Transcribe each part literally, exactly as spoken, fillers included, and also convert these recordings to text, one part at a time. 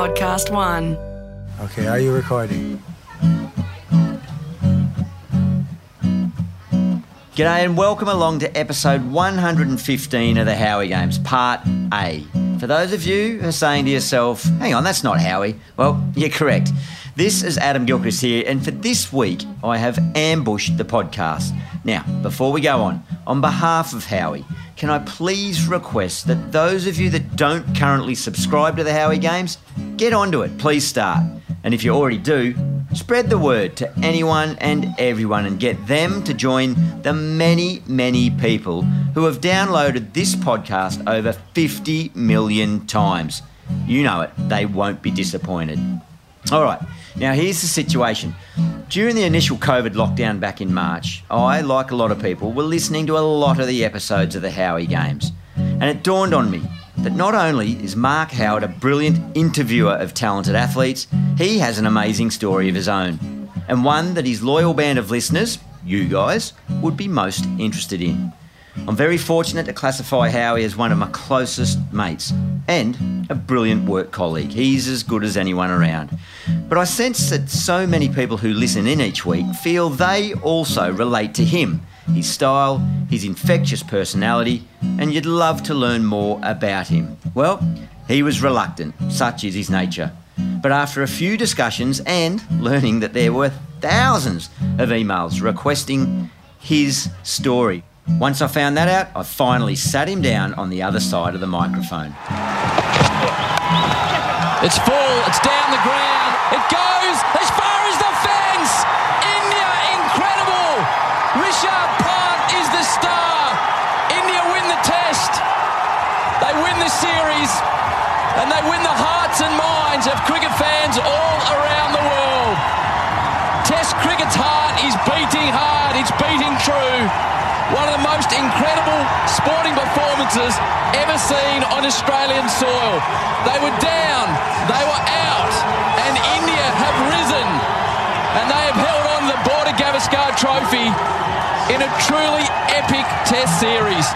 Podcast One. Okay, are you recording? G'day and welcome along to episode one hundred fifteen of the Howie Games, Part A. For those of you who are saying to yourself, hang on, that's not Howie. Well, you're correct. This is Adam Gilchrist here, and for this week, I have ambushed the podcast. Now, before we go on, on behalf of Howie, can I please request that those of you that don't currently subscribe to the Howie Games, get onto it, please start. And if you already do, spread the word to anyone and everyone and get them to join the many, many people who have downloaded this podcast over fifty million times. You know it, they won't be disappointed. All right, now here's the situation. During the initial COVID lockdown back in March, I, like a lot of people, were listening to a lot of the episodes of the Howie Games. And it dawned on me that not only is Mark Howard a brilliant interviewer of talented athletes, he has an amazing story of his own, and one that his loyal band of listeners, you guys, would be most interested in. I'm very fortunate to classify Howie as one of my closest mates, and a brilliant work colleague. He's as good as anyone around. But I sense that so many people who listen in each week feel they also relate to him, his style, his infectious personality, and you'd love to learn more about him. Well, he was reluctant, such is his nature. But after a few discussions and learning that there were thousands of emails requesting his story, once I found that out, I finally sat him down on the other side of the microphone. It's full, it's down the ground, it goes as far as the fence! India, incredible! Rishabh Pant is the star! India win the test, they win the series, and they win the hearts and minds of cricket fans all around the world. Test cricket's heart is beating hard, it's beating true. One of the most incredible sporting performances ever seen on Australian soil. They were down, they were out, and India have risen. And they have held on to the Border Gavaskar Trophy in a truly epic Test series.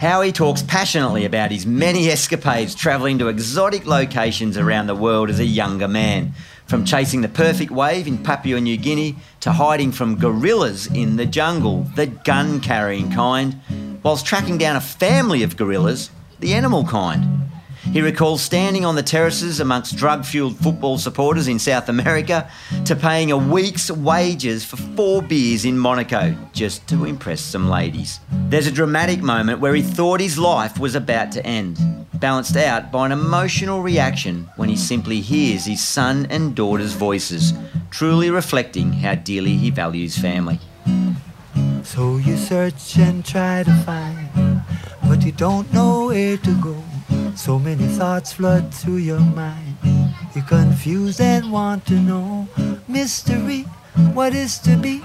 Howie talks passionately about his many escapades travelling to exotic locations around the world as a younger man, from chasing the perfect wave in Papua New Guinea to hiding from gorillas in the jungle, the gun-carrying kind, whilst tracking down a family of gorillas, the animal kind. He recalls standing on the terraces amongst drug-fuelled football supporters in South America to paying a week's wages for four beers in Monaco just to impress some ladies. There's a dramatic moment where he thought his life was about to end, balanced out by an emotional reaction when he simply hears his son and daughter's voices, truly reflecting how dearly he values family. So you search and try to find, but you don't know where to go. So many thoughts flood through your mind. You're confused and want to know. Mystery, what is to be?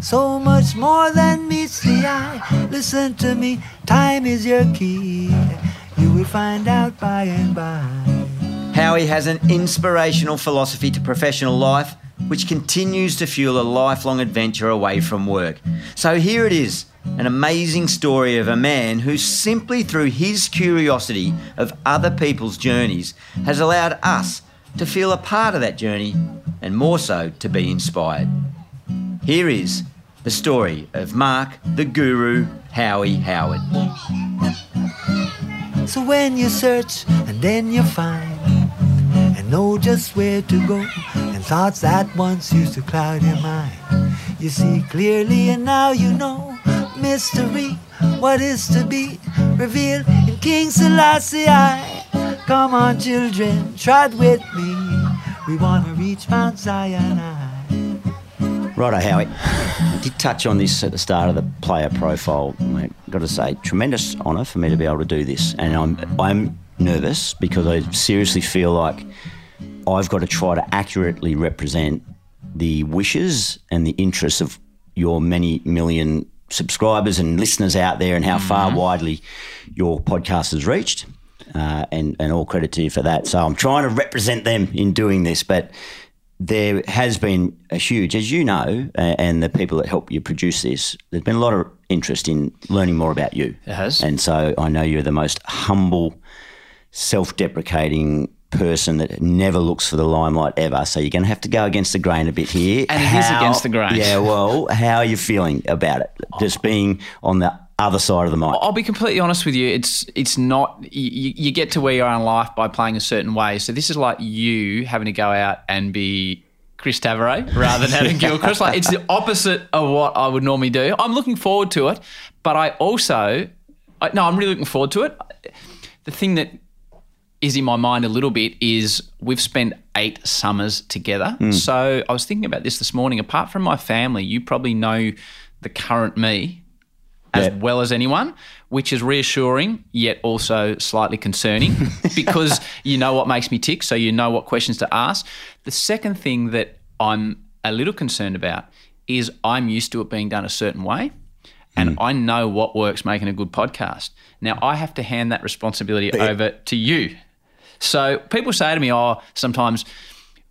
So much more than meets the eye. Listen to me, time is your key. You will find out by and by. Howie has an inspirational philosophy to professional life, which continues to fuel a lifelong adventure away from work. So here it is, an amazing story of a man who simply through his curiosity of other people's journeys has allowed us to feel a part of that journey and more so to be inspired. Here is the story of Mark, the Guru, Howie Howard. So when you search and then you find and know just where to go, and thoughts that once used to cloud your mind, you see clearly and now you know. Mystery, what is to be, revealed in King Selassie I. Come on children, trot with me, we want to reach Mount Sinai. Righto, Howie. I did touch on this at the start of the player profile. I've got to say, tremendous honour for me to be able to do this. And I'm, I'm nervous because I seriously feel like I've got to try to accurately represent the wishes and the interests of your many million subscribers and listeners out there and how far mm-hmm. widely your podcast has reached. Uh, and, and all credit to you for that. So I'm trying to represent them in doing this, but there has been a huge, as you know, uh, and the people that help you produce this, there's been a lot of interest in learning more about you. It has. And so I know you're the most humble, self-deprecating person that never looks for the limelight ever. So you're going to have to go against the grain a bit here. And how, it is against the grain. Yeah, well, how are you feeling about it? Just being on the other side of the mic. I'll be completely honest with you. It's it's not you, you get to where you are in life by playing a certain way. So this is like you having to go out and be Chris Tavares rather than Adam Gilchrist. Like, it's the opposite of what I would normally do. I'm looking forward to it, but I also I, no, I'm really looking forward to it. The thing that is in my mind a little bit is we've spent eight summers together. Mm. So I was thinking about this this morning. Apart from my family, you probably know the current me as yep. well as anyone, which is reassuring yet also slightly concerning because you know what makes me tick, so you know what questions to ask. The second thing that I'm a little concerned about is I'm used to it being done a certain way. And mm. I know what works making a good podcast. Now, I have to hand that responsibility but over it, to you. So people say to me, oh, sometimes,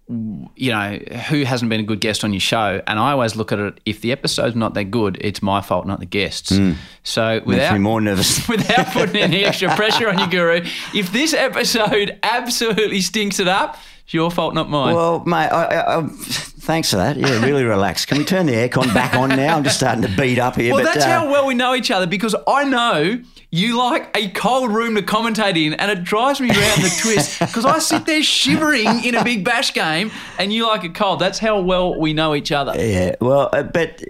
you know, who hasn't been a good guest on your show? And I always look at it, if the episode's not that good, it's my fault, not the guests. Mm. So without, makes me more nervous. Without putting any extra pressure on you, Guru, if this episode absolutely stinks it up, it's your fault, not mine. Well, mate, I, I, I, thanks for that. Yeah, really relaxed. Can we turn the aircon back on now? I'm just starting to beat up here. Well, but, that's uh, how well we know each other, because I know you like a cold room to commentate in, and it drives me round the twist because I sit there shivering in a big bash game and you like it cold. That's how well we know each other. Yeah, well, but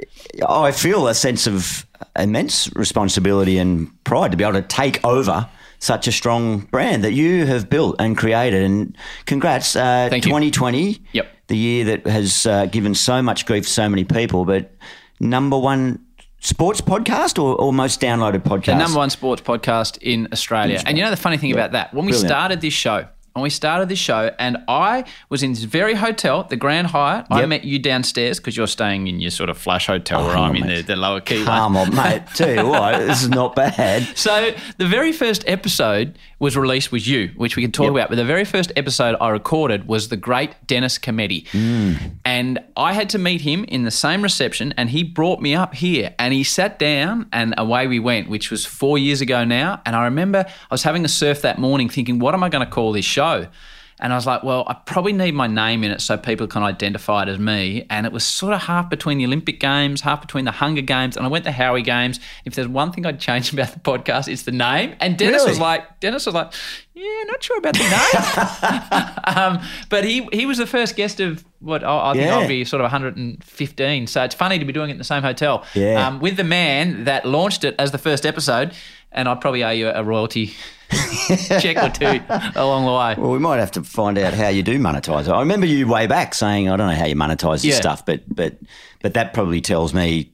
I feel a sense of immense responsibility and pride to be able to take over such a strong brand that you have built and created. And congrats, uh, twenty twenty, yep. the year that has uh, given so much grief to so many people, but number one sports podcast or, or most downloaded podcast? The number one sports podcast in Australia. And you know the funny thing yeah. about that? When we Brilliant. started this show, and we started this show and I was in this very hotel, the Grand Hyatt. Yep. I met you downstairs because you're staying in your sort of flash hotel oh, where I'm on, in the, the lower key. Come on, mate. Tell you what, this is not bad. So the very first episode was released was you, which we can talk yep. about. But the very first episode I recorded was the great Dennis Cometti. Mm. And I had to meet him in the same reception and he brought me up here and he sat down and away we went, which was four years ago now. And I remember I was having a surf that morning thinking, what am I going to call this show? And I was like, well, I probably need my name in it so people can identify it as me. And it was sort of half between the Olympic Games, half between the Hunger Games, and I went to Howie Games. If there's one thing I'd change about the podcast, it's the name. And Dennis really? was like, Dennis was like, yeah, not sure about the name. um, but he he was the first guest of what oh, I think yeah. I'll be sort of one hundred fifteen. So it's funny to be doing it in the same hotel yeah. um, with the man that launched it as the first episode. And I probably owe you a royalty check or two along the way. Well, we might have to find out how you do monetize it. I remember you way back saying, I don't know how you monetize this yeah. stuff, but but but that probably tells me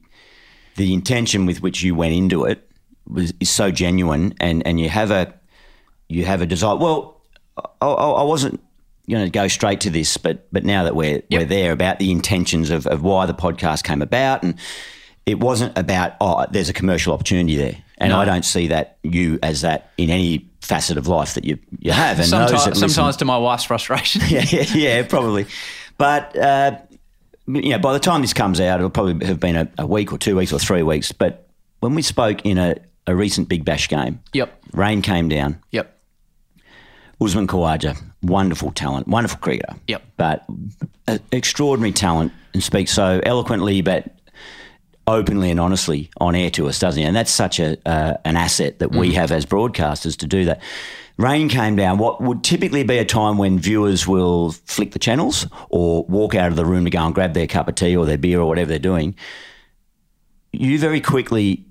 the intention with which you went into it was, is so genuine, and, and you have a you have a desire. Well, I, I wasn't going to go straight to this, but but now that we're yep. we're there, about the intentions of, of why the podcast came about, and it wasn't about, oh, there's a commercial opportunity there. And no. I don't see that you as that in any facet of life that you, you have. And sometimes, that sometimes to my wife's frustration. yeah, yeah, yeah, probably. But uh, you know, by the time this comes out, it'll probably have been a, a week or two weeks or three weeks. But when we spoke in a, a recent Big Bash game, yep, rain came down. Yep. Usman Khawaja, wonderful talent, wonderful cricketer. Yep. But uh, extraordinary talent and speaks so eloquently, but openly and honestly on air to us, doesn't he? And that's such a uh, an asset that we mm. have as broadcasters to do that. Rain came down, what would typically be a time when viewers will flick the channels or walk out of the room to go and grab their cup of tea or their beer or whatever they're doing. You very quickly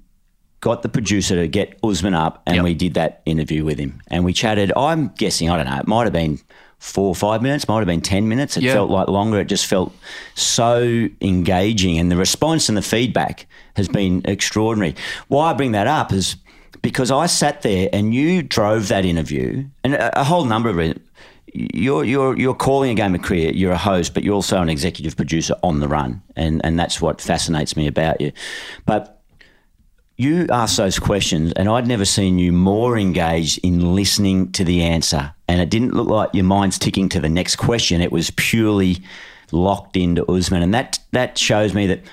got the producer to get Usman up and yep. we did that interview with him and we chatted. I'm guessing, I don't know, it might have been four or five minutes, might have been ten minutes. It yeah. felt like longer. It just felt so engaging, and the response and the feedback has been extraordinary. Why I bring that up is because I sat there and you drove that interview, and a, a whole number of reasons. You're, you're, you're calling a game of cricket, you're a host, but you're also an executive producer on the run, and, and that's what fascinates me about you. But you asked those questions, and I'd never seen you more engaged in listening to the answer. And it didn't look like your mind's ticking to the next question. It was purely locked into Usman. And that that shows me that,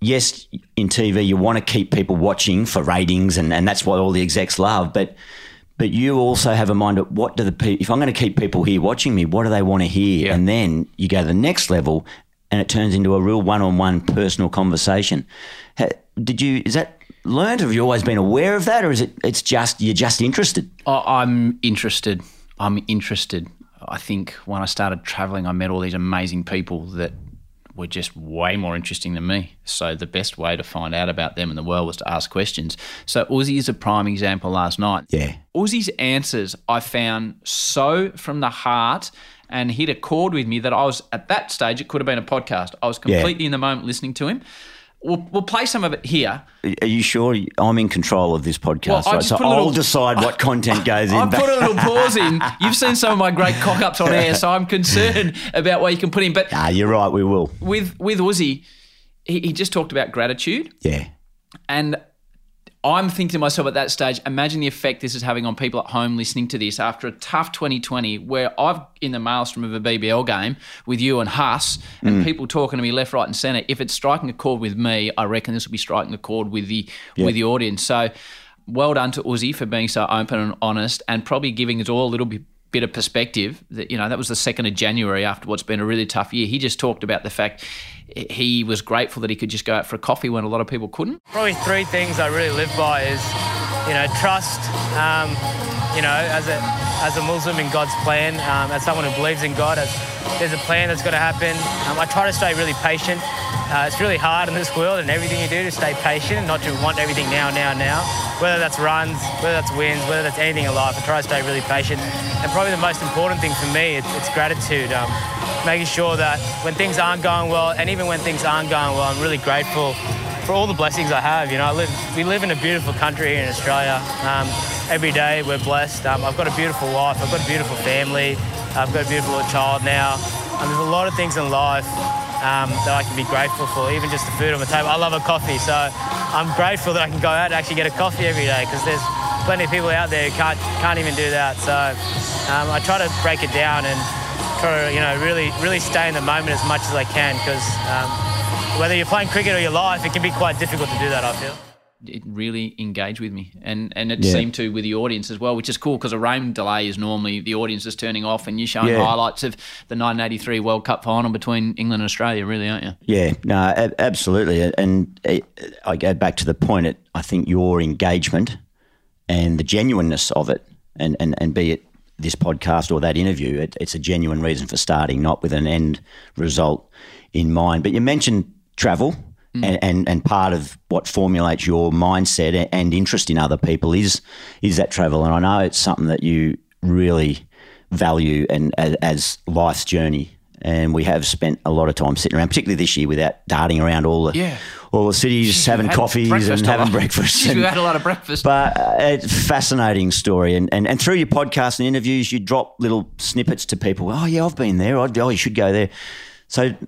yes, in T V you want to keep people watching for ratings and, and that's what all the execs love, but But you also have a mind at what do the people, if I'm going to keep people here watching me, what do they want to hear? Yeah. And then you go to the next level and it turns into a real one-on-one personal conversation. How, did you, is that learned? Have you always been aware of that, or is it, it's just, you're just interested? Oh, I'm interested. I'm interested. I think when I started travelling, I met all these amazing people that were just way more interesting than me. So the best way to find out about them in the world was to ask questions. So Aussie is a prime example last night. Yeah. Aussie's answers I found so from the heart and hit a chord with me that I was, at that stage, it could have been a podcast. I was completely yeah. in the moment listening to him. We'll, we'll play some of it here. Are you sure? I'm in control of this podcast, well, right? So I'll little, decide what I, content goes I, in. I put a little pause in. You've seen some of my great cock-ups on air, so I'm concerned about what you can put in. But nah, you're right, we will. With with Uzi, he, he just talked about gratitude. Yeah. And I'm thinking to myself at that stage, imagine the effect this is having on people at home listening to this after a tough twenty twenty where I've in the maelstrom of a B B L game with you and Huss and mm. people talking to me left, right and centre. If it's striking a chord with me, I reckon this will be striking a chord with the yeah. with the audience. So well done to Uzi for being so open and honest and probably giving us all a little bit, bit of perspective. That, you know, that was the second of January after what's been a really tough year. He just talked about the fact he was grateful that he could just go out for a coffee when a lot of people couldn't. Probably three things I really live by is, you know, trust, um, you know, as a as a Muslim in God's plan, um, as someone who believes in God, as, there's a plan that's got to happen. Um, I try to stay really patient. Uh, it's really hard in this world and everything you do to stay patient and not to want everything now, now, now, whether that's runs, whether that's wins, whether that's anything in life. I try to stay really patient. And probably the most important thing for me, it's, it's gratitude, um, making sure that when things aren't going well, and even when things aren't going well, I'm really grateful for all the blessings I have. You know, I live, we live in a beautiful country here in Australia. Um, every day we're blessed. Um, I've got a beautiful wife. I've got a beautiful family. I've got a beautiful little child now. Um, there's a lot of things in life Um, that I can be grateful for, even just the food on the table. I love a coffee, so I'm grateful that I can go out and actually get a coffee every day, because there's plenty of people out there who can't can't even do that. So um, I try to break it down and try to, you know, really really stay in the moment as much as I can, because um, whether you're playing cricket or your life, it can be quite difficult to do that, I feel. It really engaged with me, and and it yeah. seemed to with the audience as well, which is cool, because a rain delay is normally the audience is turning off and you're showing yeah. highlights of the nineteen eighty-three World Cup final between England and Australia, really, aren't you? Yeah, no, absolutely. And it, I go back to the point, it, I think your engagement and the genuineness of it, and, and, and be it this podcast or that interview, it, it's a genuine reason for starting, not with an end result in mind. But you mentioned travel. And, and and part of what formulates your mindset and interest in other people is is that travel. And I know it's something that you really value and as, as life's journey. And we have spent a lot of time sitting around, particularly this year, without darting around all the yeah. all the cities, Jeez, having coffees and having breakfast. We've had a lot of breakfast. But uh, it's a fascinating story. And, and and through your podcasts and interviews, you drop little snippets to people. Oh, yeah, I've been there. I'd, oh, you should go there. So –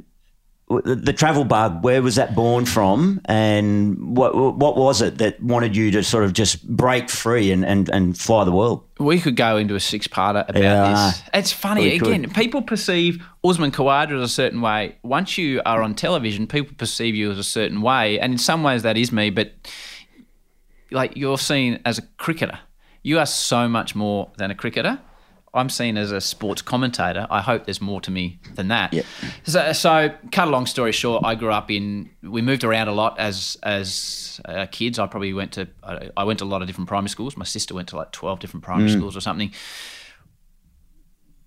the travel bug, where was that born from, and what what was it that wanted you to sort of just break free and, and, and fly the world? We could go into a six-parter about yeah, this. It's funny. Again, could. people perceive Usman Khawaja as a certain way. Once you are on television, people perceive you as a certain way, and in some ways that is me, but like you're seen as a cricketer. You are so much more than a cricketer. I'm seen as a sports commentator. I hope there's more to me than that. Yep. So, so cut a long story short, I grew up in, we moved around a lot as as uh, kids. I probably went to, I, I went to a lot of different primary schools. My sister went to like twelve different primary mm. schools or something.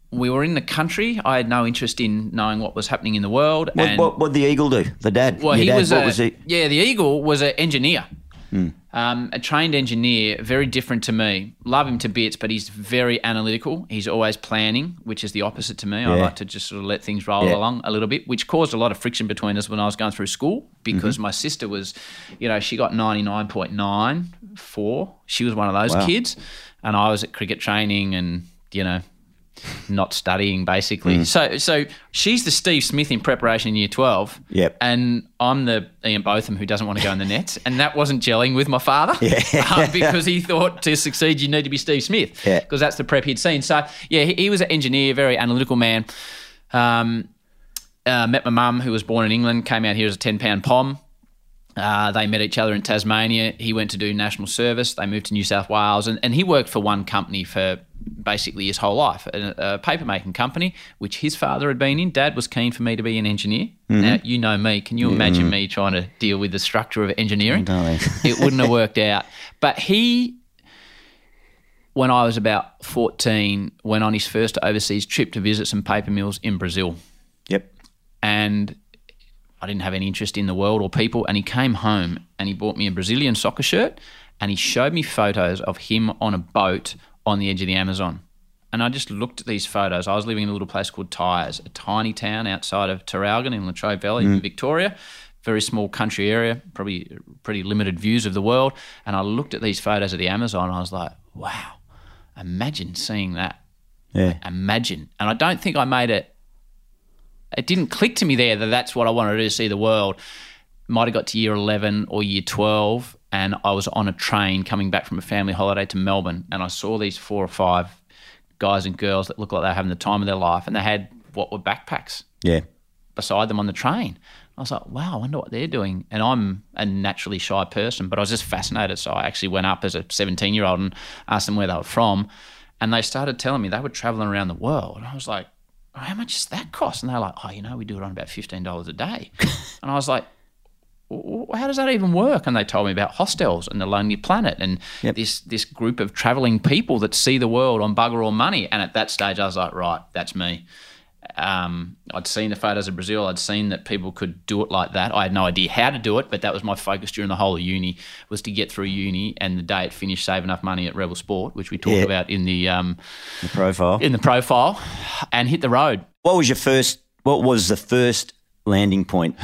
We were in the country. I had no interest in knowing what was happening in the world. What and, what did the Eagle do, the dad? Well, Your he dad, was, what a, was he? Yeah, the Eagle was an engineer. Mm. Um, a trained engineer, very different to me. Love him to bits, but he's very analytical. He's always planning, which is the opposite to me. Yeah. I like to just sort of let things roll yeah. along a little bit, which caused a lot of friction between us when I was going through school, because mm-hmm. my sister was, you know, she got ninety-nine point nine four. She was one of those wow. kids, and I was at cricket training and, you know, not studying basically. Mm. So so she's the Steve Smith in preparation in year twelve. Yep. And I'm the Ian Botham who doesn't want to go in the nets. And that wasn't gelling with my father yeah. um, because he thought to succeed you need to be Steve Smith because yeah. that's the prep he'd seen. So, yeah, he, he was an engineer, very analytical man. Um, uh, met my mum who was born in England, came out here as a ten-pound pom. Uh, they met each other in Tasmania. He went to do national service. They moved to New South Wales. And, and he worked for one company for basically his whole life, a, a papermaking company, which his father had been in. Dad was keen for me to be an engineer. Mm-hmm. Now, you know me. Can you mm-hmm. imagine me trying to deal with the structure of engineering? It wouldn't have worked out. But he, when I was about fourteen, went on his first overseas trip to visit some paper mills in Brazil. Yep. And I didn't have any interest in the world or people, and he came home and he bought me a Brazilian soccer shirt and he showed me photos of him on a boat on the edge of the Amazon. And I just looked at these photos. I was living in a little place called Tyres, a tiny town outside of Traralgon in Latrobe Valley mm. in Victoria, very small country area, probably pretty limited views of the world. And I looked at these photos of the Amazon and I was like, wow, imagine seeing that. Yeah. Imagine. And I don't think I made it. It didn't click to me there that that's what I wanted to do, see the world. Might have got to year eleven or year twelve, and I was on a train coming back from a family holiday to Melbourne, and I saw these four or five guys and girls that looked like they were having the time of their life, and they had what were backpacks yeah. beside them on the train. I was like, wow, I wonder what they're doing. And I'm a naturally shy person, but I was just fascinated. So I actually went up as a seventeen-year-old and asked them where they were from, and they started telling me they were travelling around the world. And I was like, how much does that cost? And they're like, oh, you know, we do it on about fifteen dollars a day. And I was like, well, how does that even work? And they told me about hostels and the Lonely Planet and yep. this this group of travelling people that see the world on bugger all money. And at that stage I was like, right, that's me. Um, I'd seen the photos of Brazil. I'd seen that people could do it like that. I had no idea how to do it, but that was my focus during the whole of uni, was to get through uni and the day it finished, save enough money at Rebel Sport, which we talk yeah. about in the, um, the profile, in the profile, and hit the road. What was your first? What was the first landing point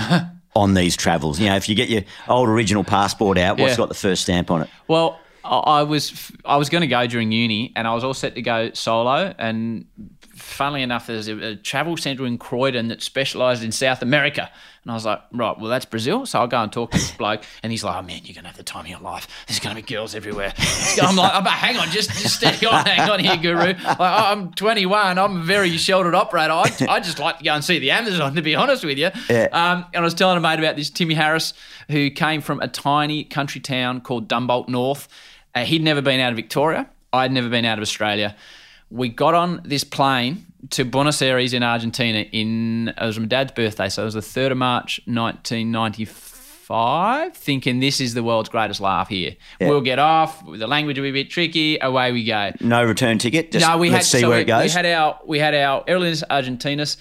on these travels? You know, if you get your old original passport out, what's yeah. got the first stamp on it? Well, I was I was going to go during uni, and I was all set to go solo. And funnily enough, there's a, a travel centre in Croydon that specialised in South America. And I was like, right, well, that's Brazil. So I'll go and talk to this bloke. And he's like, oh, man, you're going to have the time of your life. There's going to be girls everywhere. I'm like, oh, but hang on, just, just steady on, hang on here, guru. Like, I'm twenty-one. I'm a very sheltered operator. I, I just like to go and see the Amazon, to be honest with you. Yeah. Um, and I was telling a mate about this Timmy Harris, who came from a tiny country town called Dumbalk North. Uh, he'd never been out of Victoria. I'd never been out of Australia. We got on this plane to Buenos Aires in Argentina in, it was my dad's birthday, so it was the third of March nineteen ninety-five, thinking this is the world's greatest laugh here. Yeah. We'll get off, the language will be a bit tricky, away we go. No return ticket, just no, we let's had, see so where we, it goes. We had our, we had our Aerolíneas Argentinas,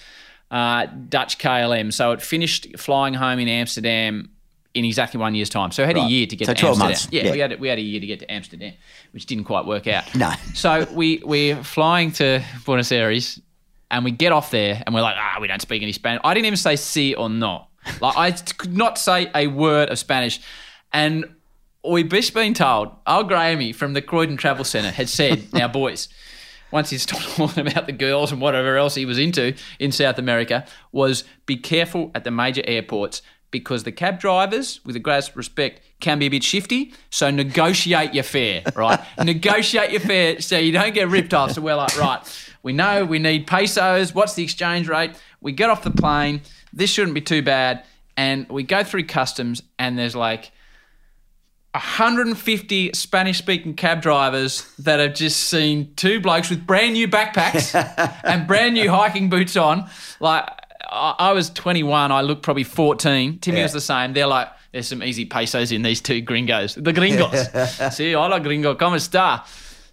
uh, Dutch K L M, so it finished flying home in Amsterdam in exactly one year's time. So I had right. a year to get so to twelve Amsterdam. Months. Yeah, yeah. We, had, we had a year to get to Amsterdam, which didn't quite work out. No. So we, we're flying to Buenos Aires and we get off there and we're like, ah, we don't speak any Spanish. I didn't even say si or no. Like I could not say a word of Spanish. And we've just been told, old Grahamie from the Croydon Travel Centre had said, now boys, once he's talking about the girls and whatever else he was into in South America, was be careful at the major airports, because the cab drivers, with the greatest respect, can be a bit shifty, so negotiate your fare, right? Negotiate your fare so you don't get ripped off. So we're like, right, we know we need pesos. What's the exchange rate? We get off the plane. This shouldn't be too bad. And we go through customs and there's like one hundred fifty Spanish-speaking cab drivers that have just seen two blokes with brand new backpacks and brand new hiking boots on, like, I was twenty-one. I looked probably fourteen. Timmy yeah. was the same. They're like, there's some easy pesos in these two gringos. The gringos. See, hola gringo, como está?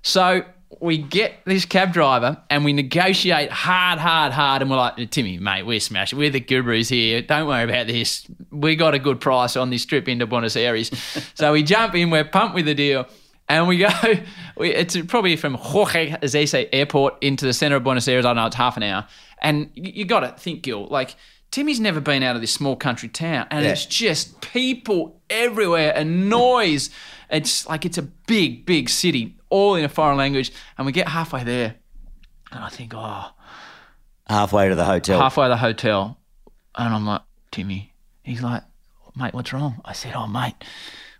So we get this cab driver and we negotiate hard, hard, hard. And we're like, Timmy, mate, we're smashing. We're the gurus here. Don't worry about this. We got a good price on this trip into Buenos Aires. So we jump in. We're pumped with the deal. And we go, we, it's probably from Jorge Azese Airport into the centre of Buenos Aires. I don't know, it's half an hour. And you got to think, Gil, like Timmy's never been out of this small country town and yeah. it's just people everywhere and noise. It's like it's a big, big city, all in a foreign language. And we get halfway there and I think, oh. Halfway to the hotel. Halfway to the hotel. And I'm like, Timmy. He's like, mate, what's wrong? I said, oh, mate,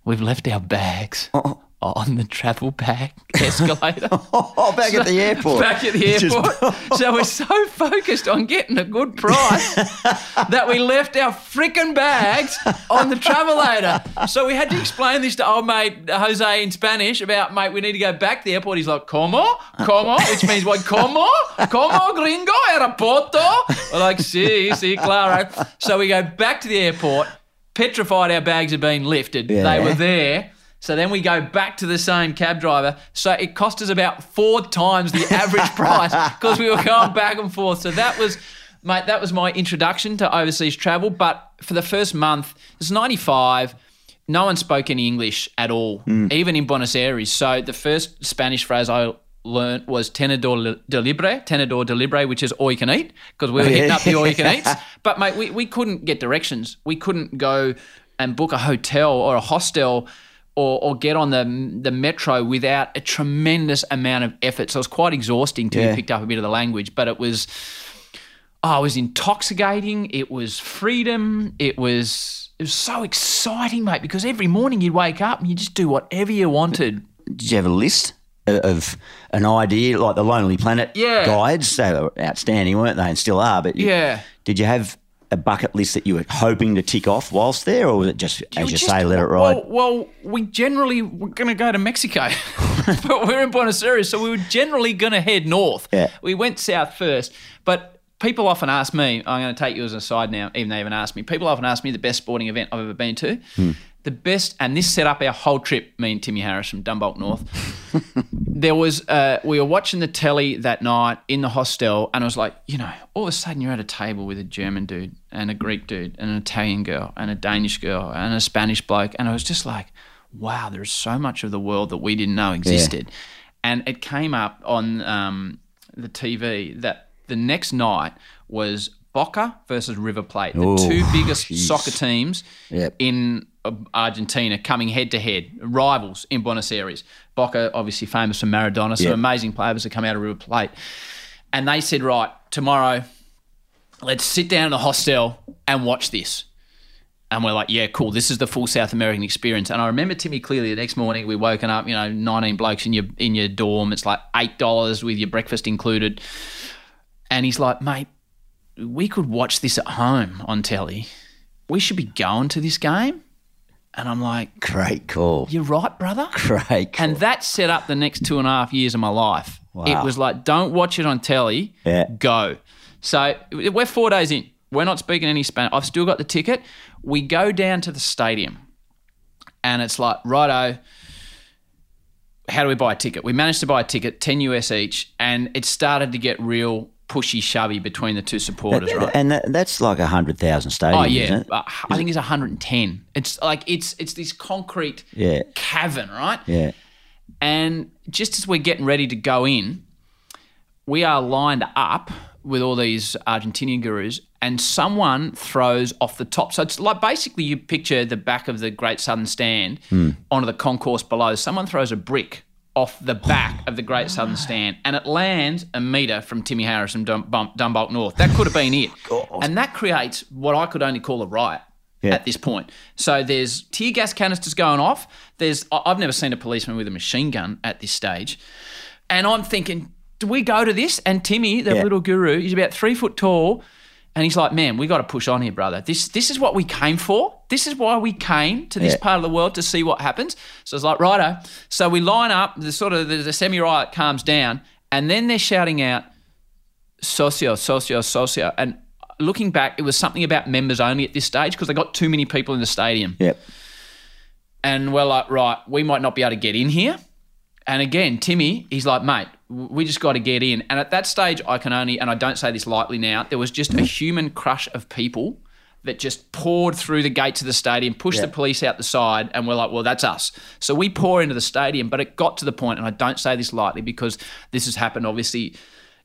we've left our bags. Uh-oh. on the travel back escalator. oh, back so, at the airport. Back at the airport. Just... so we're so focused on getting a good price that we left our frickin' bags on the travelator. So we had to explain this to old mate Jose in Spanish about, mate, we need to go back to the airport. He's like, como? Como? Which means, what, como? Como, gringo? Aeroporto? We're like, si, si, claro. So we go back to the airport, petrified our bags had been lifted. Yeah. They were there. So then we go back to the same cab driver. So it cost us about four times the average price because we were going back and forth. So that was, mate, that was my introduction to overseas travel. But for the first month, it was ninety-five, no one spoke any English at all, mm. even in Buenos Aires. So the first Spanish phrase I learned was tenedor de libre, tenedor de libre, which is all you can eat, because we were hitting up the all you can eats. But, mate, we, we couldn't get directions. We couldn't go and book a hotel or a hostel Or, or get on the the metro without a tremendous amount of effort. So it was quite exhausting to yeah. pick up a bit of the language, but it was, oh, it was intoxicating. It was freedom. It was it was so exciting, mate, because every morning you'd wake up and you just do whatever you wanted. Did you have a list of an idea, like the Lonely Planet yeah. guides? They were outstanding, weren't they, and still are. But you, yeah. did you have a bucket list that you were hoping to tick off whilst there, or was it just, as you just, say, let it ride? Well, well we generally were going to go to Mexico, but we're in Buenos Aires, so we were generally going to head north. Yeah. We went south first, but people often ask me, I'm going to take you as an aside now, even they haven't asked me, people often ask me the best sporting event I've ever been to. Hmm. The best, and this set up our whole trip, me and Timmy Harris from Dumbalk North. There was, uh, we were watching the telly that night in the hostel, and I was like, you know, all of a sudden you're at a table with a German dude and a Greek dude and an Italian girl and a Danish girl and a Spanish bloke. And I was just like, wow, there is so much of the world that we didn't know existed. Yeah. And it came up on um, the T V that the next night was Boca versus River Plate, the Ooh, two biggest geez. soccer teams yep. in Argentina coming head-to-head, rivals in Buenos Aires. Boca, obviously famous for Maradona, so yep. amazing players that come out of River Plate. And they said, right, tomorrow let's sit down in the hostel and watch this. And we're like, yeah, cool, this is the full South American experience. And I remember, Timmy, clearly the next morning we woken up, you know, nineteen blokes in your in your dorm. It's like eight dollars with your breakfast included. And he's like, mate, we could watch this at home on telly. We should be going to this game. And I'm like, great call. You're right, brother. Great call. And that set up the next two and a half years of my life. Wow. It was like, don't watch it on telly, yeah. go. So we're four days in. We're not speaking any Spanish. I've still got the ticket. We go down to the stadium and it's like, righto, how do we buy a ticket? We managed to buy a ticket, ten U S each, and it started to get real pushy shovey between the two supporters, that, right? And that, that's like a hundred thousand stadium. Oh yeah, isn't it? I think it's a hundred and ten. It's like it's it's this concrete yeah. cavern, right? Yeah. And just as we're getting ready to go in, we are lined up with all these Argentinian gurus, and someone throws off the top. So it's like basically you picture the back of the Great Southern Stand mm. onto the concourse below. Someone throws a brick off the back of the Great Southern Stand, and it lands a metre from Timmy Harris from Dum- Bum- Dumbalk North. That could have been it. And that creates what I could only call a riot yeah. at this point. So there's tear gas canisters going off. There's I've never seen a policeman with a machine gun at this stage. And I'm thinking, do we go to this? And Timmy, the yeah. little guru, he's about three foot tall, and he's like, man, we got to push on here, brother. This this is what we came for. This is why we came to this yeah. part of the world, to see what happens. So it's like, righto. So we line up. The sort of the, the semi-riot calms down, and then they're shouting out, socio, socio, socio. And looking back, it was something about members only at this stage because they got too many people in the stadium. Yep. And we're like, right, we might not be able to get in here. And again, Timmy, he's like, mate, we just got to get in. And at that stage, I can only, and I don't say this lightly now, there was just a human crush of people that just poured through the gates of the stadium, pushed yeah. the police out the side, and we're like, well, that's us. So we pour into the stadium, but it got to the point, and I don't say this lightly because this has happened obviously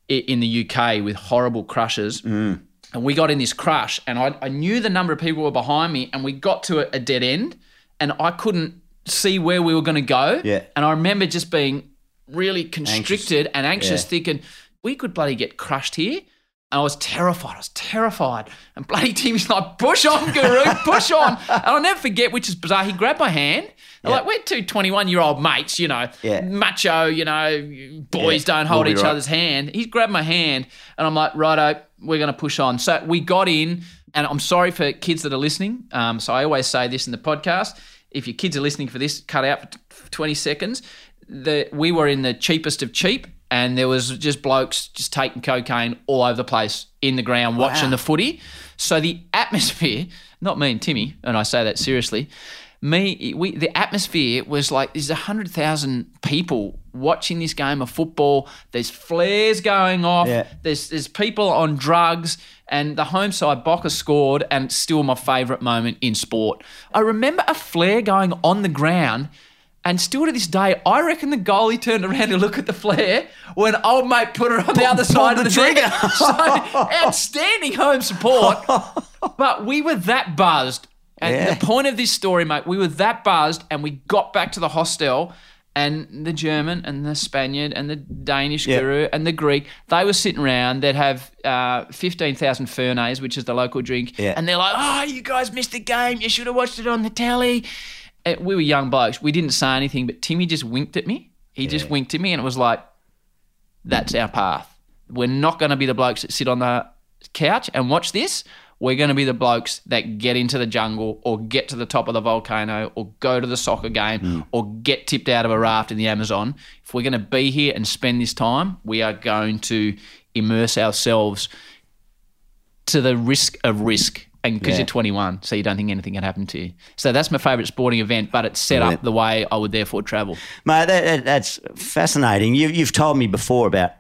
in the U K with horrible crushes. Mm. And we got in this crush, and I, I knew the number of people were behind me, and we got to a, a dead end, and I couldn't see where we were going to go. Yeah. And I remember just being really constricted anxious. and anxious, yeah. thinking we could bloody get crushed here. And I was terrified. I was terrified. And bloody Timmy's like, push on, guru, push on. And I'll never forget, which is bizarre, he grabbed my hand. They're yeah. like, we're two twenty-one-year-old mates, you know, yeah. macho, you know, boys yeah. don't hold we'll each right. other's hand. He grabbed my hand and I'm like, righto, we're going to push on. So we got in, and I'm sorry for kids that are listening. Um, so I always say this in the podcast. If your kids are listening for this, cut out for twenty seconds. The, we were in the cheapest of cheap. And there was just blokes just taking cocaine all over the place in the ground watching wow. the footy. So the atmosphere, not me and Timmy, and I say that seriously, me, we, the atmosphere was like there's one hundred thousand people watching this game of football. There's flares going off. Yeah. There's there's people on drugs. And the home side, Boca, scored, and it's still my favourite moment in sport. I remember a flare going on the ground. And still to this day, I reckon the goalie turned around to look at the flare when old mate put her on the other side of the trigger. So outstanding home support. But we were that buzzed. And yeah. the point of this story, mate, we were that buzzed and we got back to the hostel, and the German and the Spaniard and the Danish yep. guru and the Greek, they were sitting around. They'd have uh, fifteen thousand Fernays, which is the local drink. Yeah. And they're like, oh, you guys missed the game. You should have watched it on the telly. We were young blokes. We didn't say anything, but Timmy just winked at me. He yeah. just winked at me, and it was like, that's our path. We're not going to be the blokes that sit on the couch and watch this. We're going to be the blokes that get into the jungle or get to the top of the volcano or go to the soccer game mm. or get tipped out of a raft in the Amazon. If we're going to be here and spend this time, we are going to immerse ourselves to the risk of risk. Because yeah. you're twenty-one, so you don't think anything can happen to you. So that's my favourite sporting event, but it's set up the way I would therefore travel. Mate, that, that, that's fascinating. You, you've told me before about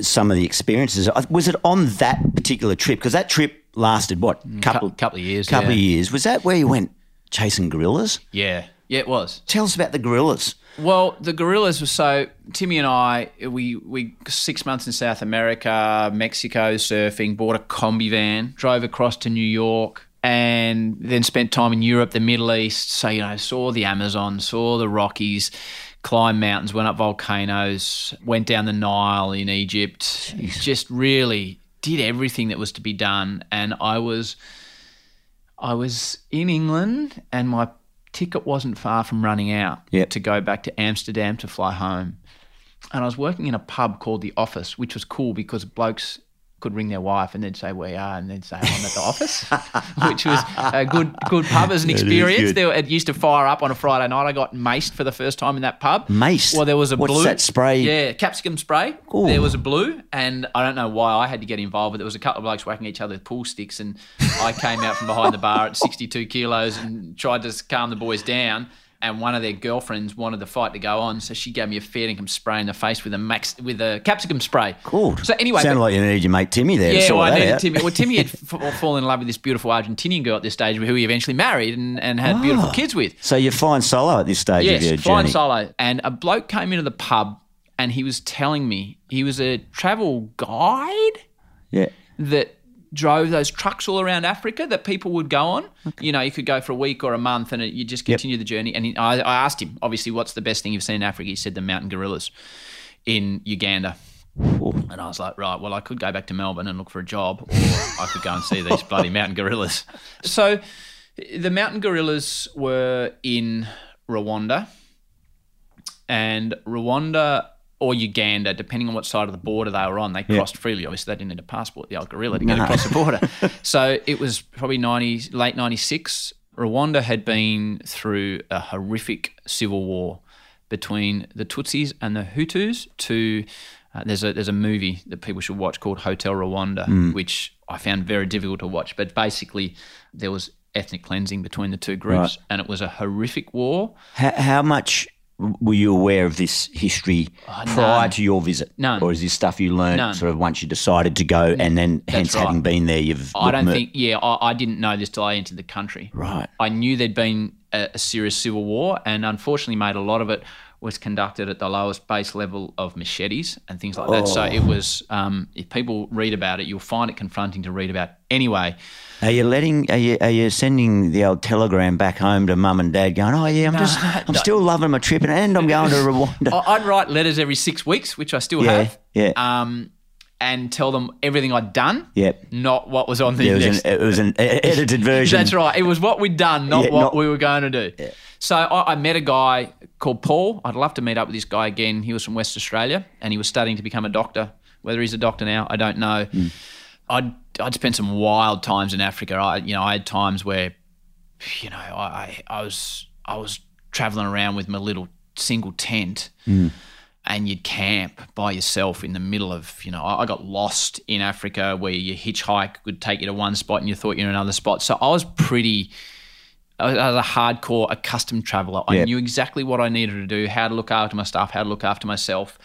some of the experiences. Was it on that particular trip? Because that trip lasted, what, couple, couple of years. Couple yeah. of years. Was that where you went chasing gorillas? Yeah. Yeah, it was. Tell us about the gorillas. Well, the gorillas were so – Timmy and I, we, we six months in South America, Mexico surfing, bought a combi van, drove across to New York, and then spent time in Europe, the Middle East. So, you know, saw the Amazon, saw the Rockies, climbed mountains, went up volcanoes, went down the Nile in Egypt. Jeez. Just really did everything that was to be done. And I was, I was in England, and my – ticket wasn't far from running out yep. to go back to Amsterdam to fly home. And I was working in a pub called The Office, which was cool because blokes could ring their wife and they'd say, we are, and they'd say, I'm at The Office, which was a good good pub as an experience. They were, it used to fire up on a Friday night. I got maced for the first time in that pub. Maced? Well, there was a What's blue. What's that spray? Yeah, capsicum spray. Ooh. There was a blue, and I don't know why I had to get involved, but there was a couple of blokes whacking each other with pool sticks, and I came out from behind the bar at sixty-two kilos and tried to calm the boys down. And one of their girlfriends wanted the fight to go on, so she gave me a fair dinkum spray in the face with a max with a capsicum spray. Cool. So anyway, sounded like you needed your mate Timmy there. Yeah, to well, I needed out. Timmy. Well, Timmy had f- fallen in love with this beautiful Argentinian girl at this stage, who he eventually married and, and had oh. beautiful kids with. So you're flying solo at this stage yes, of your journey. Yes, flying solo. And a bloke came into the pub, and he was telling me he was a travel guide. Yeah. That. Drove those trucks all around Africa that people would go on. Okay. You know, you could go for a week or a month and you just continue yep. the journey. And he, I, I asked him, obviously, what's the best thing you've seen in Africa? He said the mountain gorillas in Uganda. Ooh. And I was like, right, well, I could go back to Melbourne and look for a job, or I could go and see these bloody mountain gorillas. So the mountain gorillas were in Rwanda, and Rwanda or Uganda, depending on what side of the border they were on. They crossed yeah. freely. Obviously, they didn't need a passport, the old gorilla, to no. get across the border. So it was probably ninety, late ninety-six. Rwanda had been through a horrific civil war between the Tutsis and the Hutus to uh, – there's a there's a movie that people should watch called Hotel Rwanda, mm. which I found very difficult to watch. But basically there was ethnic cleansing between the two groups, right. and it was a horrific war. How, how much – were you aware of this history oh, prior to your visit? None. Or is this stuff you learned sort of once you decided to go and then That's hence right. having been there you've... I don't think, yeah, I, I didn't know this till I entered the country. Right. I knew there'd been a, a serious civil war, and unfortunately, mate, a lot of it was conducted at the lowest base level of machetes and things like oh. that. So it was, um, if people read about it, you'll find it confronting to read about anyway. Are you letting? Are you are you sending the old telegram back home to mum and dad, going, "Oh yeah, I'm no, just, I'm no. still loving my trip, and I'm going to Rwanda." I'd write letters every six weeks, which I still yeah, have. Yeah. Um, and tell them everything I'd done, yep. not what was on the yeah, it next. An, it was an edited version. That's right. It was what we'd done, not yeah, what not, we were going to do. Yeah. So I, I met a guy called Paul. I'd love to meet up with this guy again. He was from West Australia and he was studying to become a doctor. Whether he's a doctor now, I don't know. Mm. I'd I'd spent some wild times in Africa. I you know I had times where, you know, I I was I was traveling around with my little single tent. Mm. And you'd camp by yourself in the middle of, you know, I got lost in Africa where your hitchhike would take you to one spot and you thought you were in another spot. So I was pretty, I was a hardcore accustomed traveller. Yep. I knew exactly what I needed to do, how to look after my stuff, how to look after myself.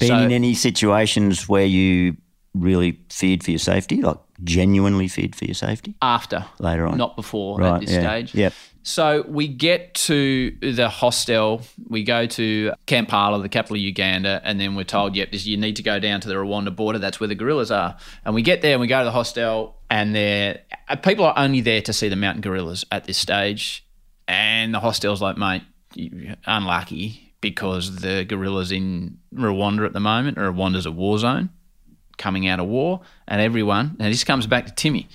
Been so, in any situations where you really feared for your safety, like genuinely feared for your safety? After. Later on. Not before right, at this yeah, stage. Yep. So we get to the hostel, we go to Kampala, the capital of Uganda, and then we're told, yep, this, you need to go down to the Rwanda border, that's where the gorillas are. And we get there and we go to the hostel and they're, people are only there to see the mountain gorillas at this stage. And the hostel's like, mate, you're unlucky because the gorillas in Rwanda at the moment, Rwanda's a war zone, coming out of war, and everyone, and this comes back to Timmy,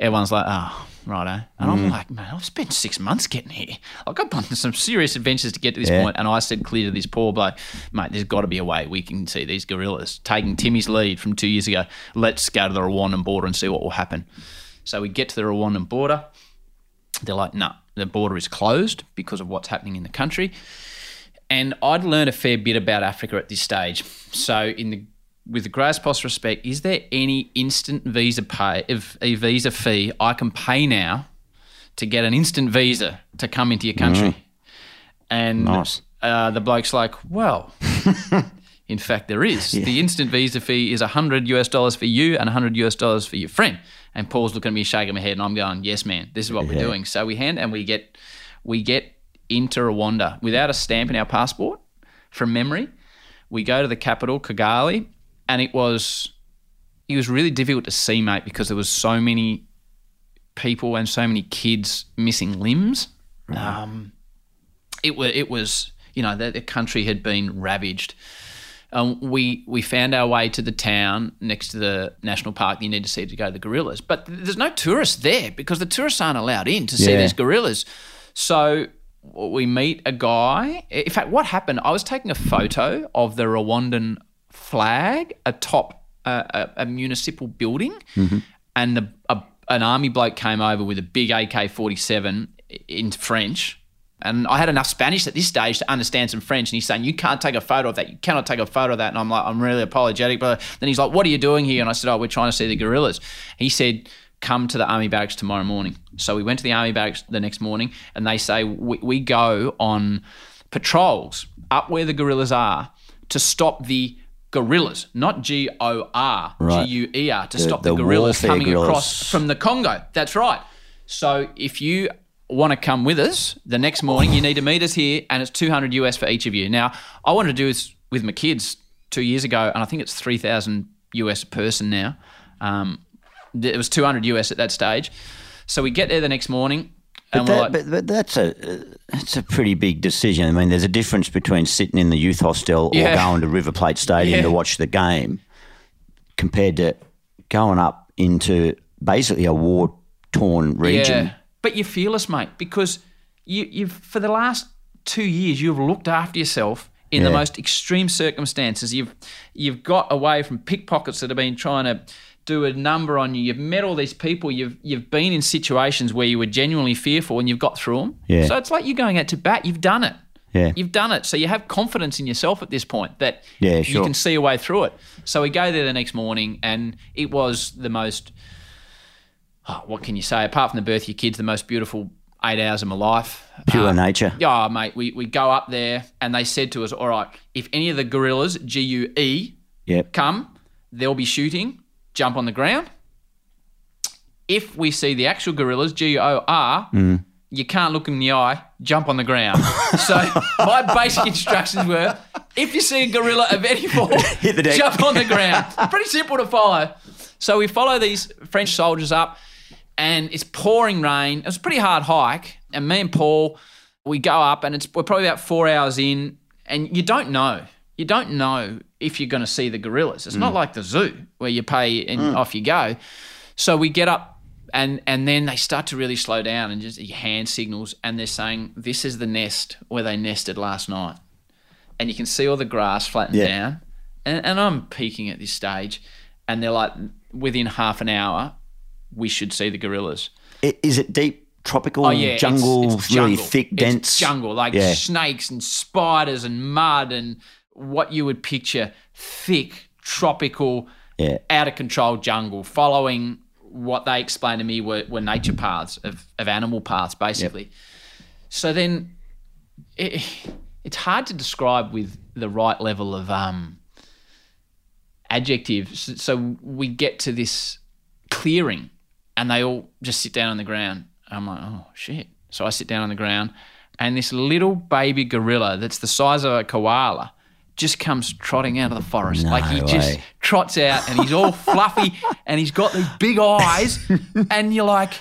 everyone's like, oh, righto. And mm. I'm like, man, I've spent six months getting here. I've got some serious adventures to get to this yeah. point. And I said clear to this poor bloke, mate, there's got to be a way we can see these gorillas. Taking Timmy's lead from two years ago, let's go to the Rwandan border and see what will happen. So we get to the Rwandan border. They're like, no, nah, the border is closed because of what's happening in the country. And I'd learned a fair bit about Africa at this stage. So in the with the greatest possible respect, is there any instant visa pay, if a visa fee I can pay now to get an instant visa to come into your country? Mm. And nice. uh, the bloke's like, well, in fact, there is. Yeah. The instant visa fee is one hundred US dollars for you and one hundred US dollars for your friend. And Paul's looking at me, shaking my head, and I'm going, yes, man, this is what yeah. we're doing. So we hand and we get we get into Rwanda without a stamp in our passport from memory. We go to the capital, Kigali. And it was it was really difficult to see, mate, because there was so many people and so many kids missing limbs. Right. Um, it was it was you know the, the country had been ravaged. Um, we we found our way to the town next to the national park. You need to see to go to the gorillas, but there's no tourists there because the tourists aren't allowed in to yeah. see these gorillas. So we meet a guy. In fact, what happened? I was taking a photo of the Rwandan flag atop uh, a, a municipal building, mm-hmm. and the, a, an army bloke came over with a big A K forty-seven in French, and I had enough Spanish at this stage to understand some French, and he's saying, you can't take a photo of that, you cannot take a photo of that, and I'm like, I'm really apologetic, but then he's like, what are you doing here? And I said, oh, we're trying to see the gorillas. He said, come to the army barracks tomorrow morning. So we went to the army barracks the next morning, and they say, we, we go on patrols up where the gorillas are to stop the gorillas, not G O R, right. G U E R, to the, stop the, the gorillas coming gorillas. across from the Congo. That's right. So if you want to come with us the next morning, you need to meet us here, and it's two hundred US for each of you. Now, I wanted to do this with my kids two years ago, and I think it's three thousand US a person now. Um, it was two hundred US at that stage. So we get there the next morning. But, that, like, but, but that's a uh, that's a pretty big decision. I mean, there's a difference between sitting in the youth hostel yeah. or going to River Plate Stadium yeah. to watch the game compared to going up into basically a war-torn region. Yeah. But you're fearless, mate, because you, you've for the last two years you've looked after yourself in yeah. the most extreme circumstances. You've you've got away from pickpockets that have been trying to do a number on you. You've met all these people. You've you've been in situations where you were genuinely fearful and you've got through them. Yeah. So it's like you're going out to bat. You've done it. Yeah. You've done it. So you have confidence in yourself at this point that yeah, sure. you can see a way through it. So we go there the next morning, and it was the most, oh, what can you say, apart from the birth of your kids, the most beautiful eight hours of my life. Pure um, nature. Yeah, oh, mate, we, we go up there and they said to us, all right, if any of the gorillas, G U E, yep. come, they'll be shooting. Jump on the ground. If we see the actual gorillas, G O R, mm. you can't look in the eye, jump on the ground. So my basic instructions were, if you see a gorilla of any form, hit the deck. Jump on the ground. Pretty simple to follow. So we follow these French soldiers up, and it's pouring rain. It was a pretty hard hike, and me and Paul, we go up, and it's we're probably about four hours in, and you don't know. You don't know if you're going to see the gorillas. It's mm. not like the zoo where you pay and mm. off you go. So we get up and and then they start to really slow down and just hand signals, and they're saying, this is the nest where they nested last night. And you can see all the grass flattened yeah. down. And, and I'm peeking at this stage, and they're like, within half an hour, we should see the gorillas. Is it deep? Tropical oh, yeah. jungle, it's, it's jungle, really thick, it's dense jungle, like yeah. snakes and spiders and mud and what you would picture thick, tropical, yeah. out of control jungle, following what they explained to me were, were nature paths of, of animal paths, basically. Yep. So then, it, it's hard to describe with the right level of um, adjective. So, so we get to this clearing, and they all just sit down on the ground. I'm like, oh, shit. So I sit down on the ground, and this little baby gorilla that's the size of a koala just comes trotting out of the forest. No like he way. just trots out, and he's all fluffy, and he's got these big eyes, and you're like,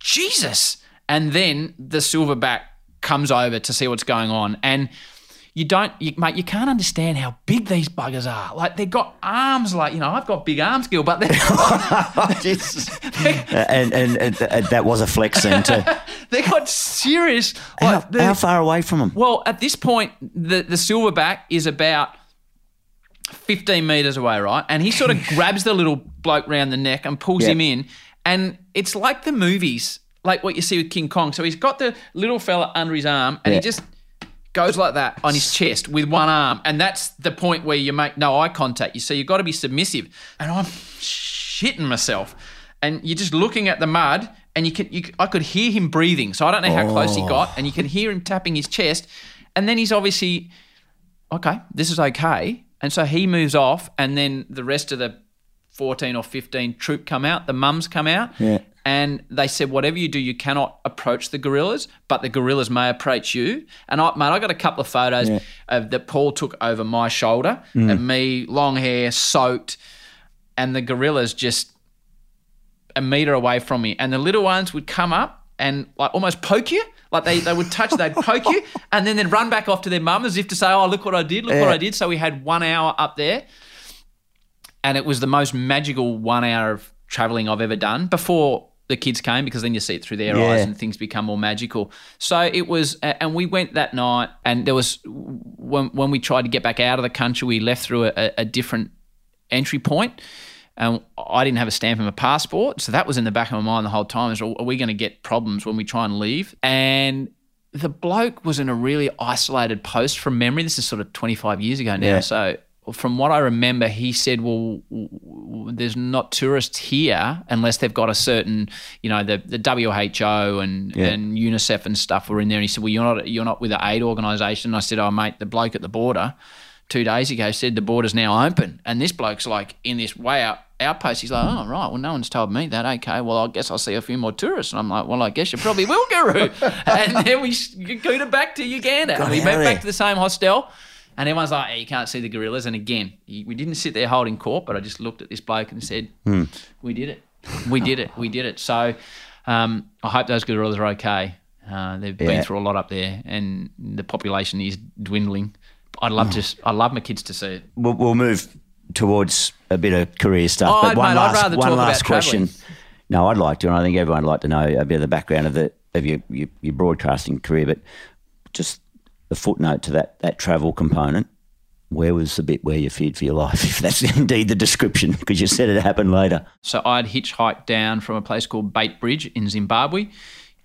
Jesus. And then the silverback comes over to see what's going on, and you don't, you, mate, you can't understand how big these buggers are. Like, they've got arms like, you know, I've got big arms, Gil, but they're got, and, and, and that was a flex then too. They got serious. Like, how, how far away from them? Well, at this point, the, the silverback is about fifteen metres away, right? And he sort of grabs the little bloke round the neck and pulls yep. him in. And it's like the movies, like what you see with King Kong. So he's got the little fella under his arm and yep. he just... goes like that on his chest with one arm, and that's the point where you make no eye contact. You see, you've got to be submissive, and I'm shitting myself. And you're just looking at the mud, and you can. You, I could hear him breathing, so I don't know how oh. close he got, and you can hear him tapping his chest, and then he's obviously, okay, this is okay, and so he moves off, and then the rest of the fourteen or fifteen troop come out, the mums come out, yeah. and they said, whatever you do, you cannot approach the gorillas, but the gorillas may approach you. And, I, mate, I got a couple of photos yeah. of that Paul took over my shoulder mm. and me, long hair, soaked, and the gorillas just a metre away from me. And the little ones would come up and, like, almost poke you. Like, they, they would touch, they'd poke you, and then they'd run back off to their mum as if to say, oh, look what I did, look yeah. what I did. So we had one hour up there, and it was the most magical one hour of travelling I've ever done before the kids came, because then you see it through their yeah. eyes and things become more magical. So it was, and we went that night, and there was, when when we tried to get back out of the country, we left through a, a different entry point, and I didn't have a stamp in my passport, so that was in the back of my mind the whole time, is, are we going to get problems when we try and leave? And the bloke was in a really isolated post from memory. This is sort of twenty-five years ago now, yeah. so... from what I remember, he said, well, there's not tourists here unless they've got a certain, you know, the, the W H O and, yeah. and UNICEF and stuff were in there. And he said, well, you're not you're not with the aid organisation. And I said, oh, mate, the bloke at the border two days ago said the border's now open. And this bloke's like in this way out outpost. He's like, oh, right, well, no one's told me that. Okay, well, I guess I'll see a few more tourists. And I'm like, well, I guess you probably will, Guru. And then we scooted back to Uganda. God, and we went back to the same hostel. And everyone's like, hey, you can't see the gorillas. And again, we didn't sit there holding court, but I just looked at this bloke and said, mm. we did it. We did it. We did it. So um, I hope those gorillas are okay. Uh, they've yeah. been through a lot up there, and the population is dwindling. I'd love oh. to. I love my kids to see it. We'll, we'll move towards a bit of career stuff. Oh, but one mate, last, I'd rather one talk last about question. Traveling. No, I'd like to, and I think everyone would like to know a bit of the background of, the, of your, your, your broadcasting career, but just... the footnote to that that travel component, where was the bit where you feared for your life, if that's indeed the description, because you said it happened later. So I'd hitchhiked down from a place called Baitbridge in Zimbabwe.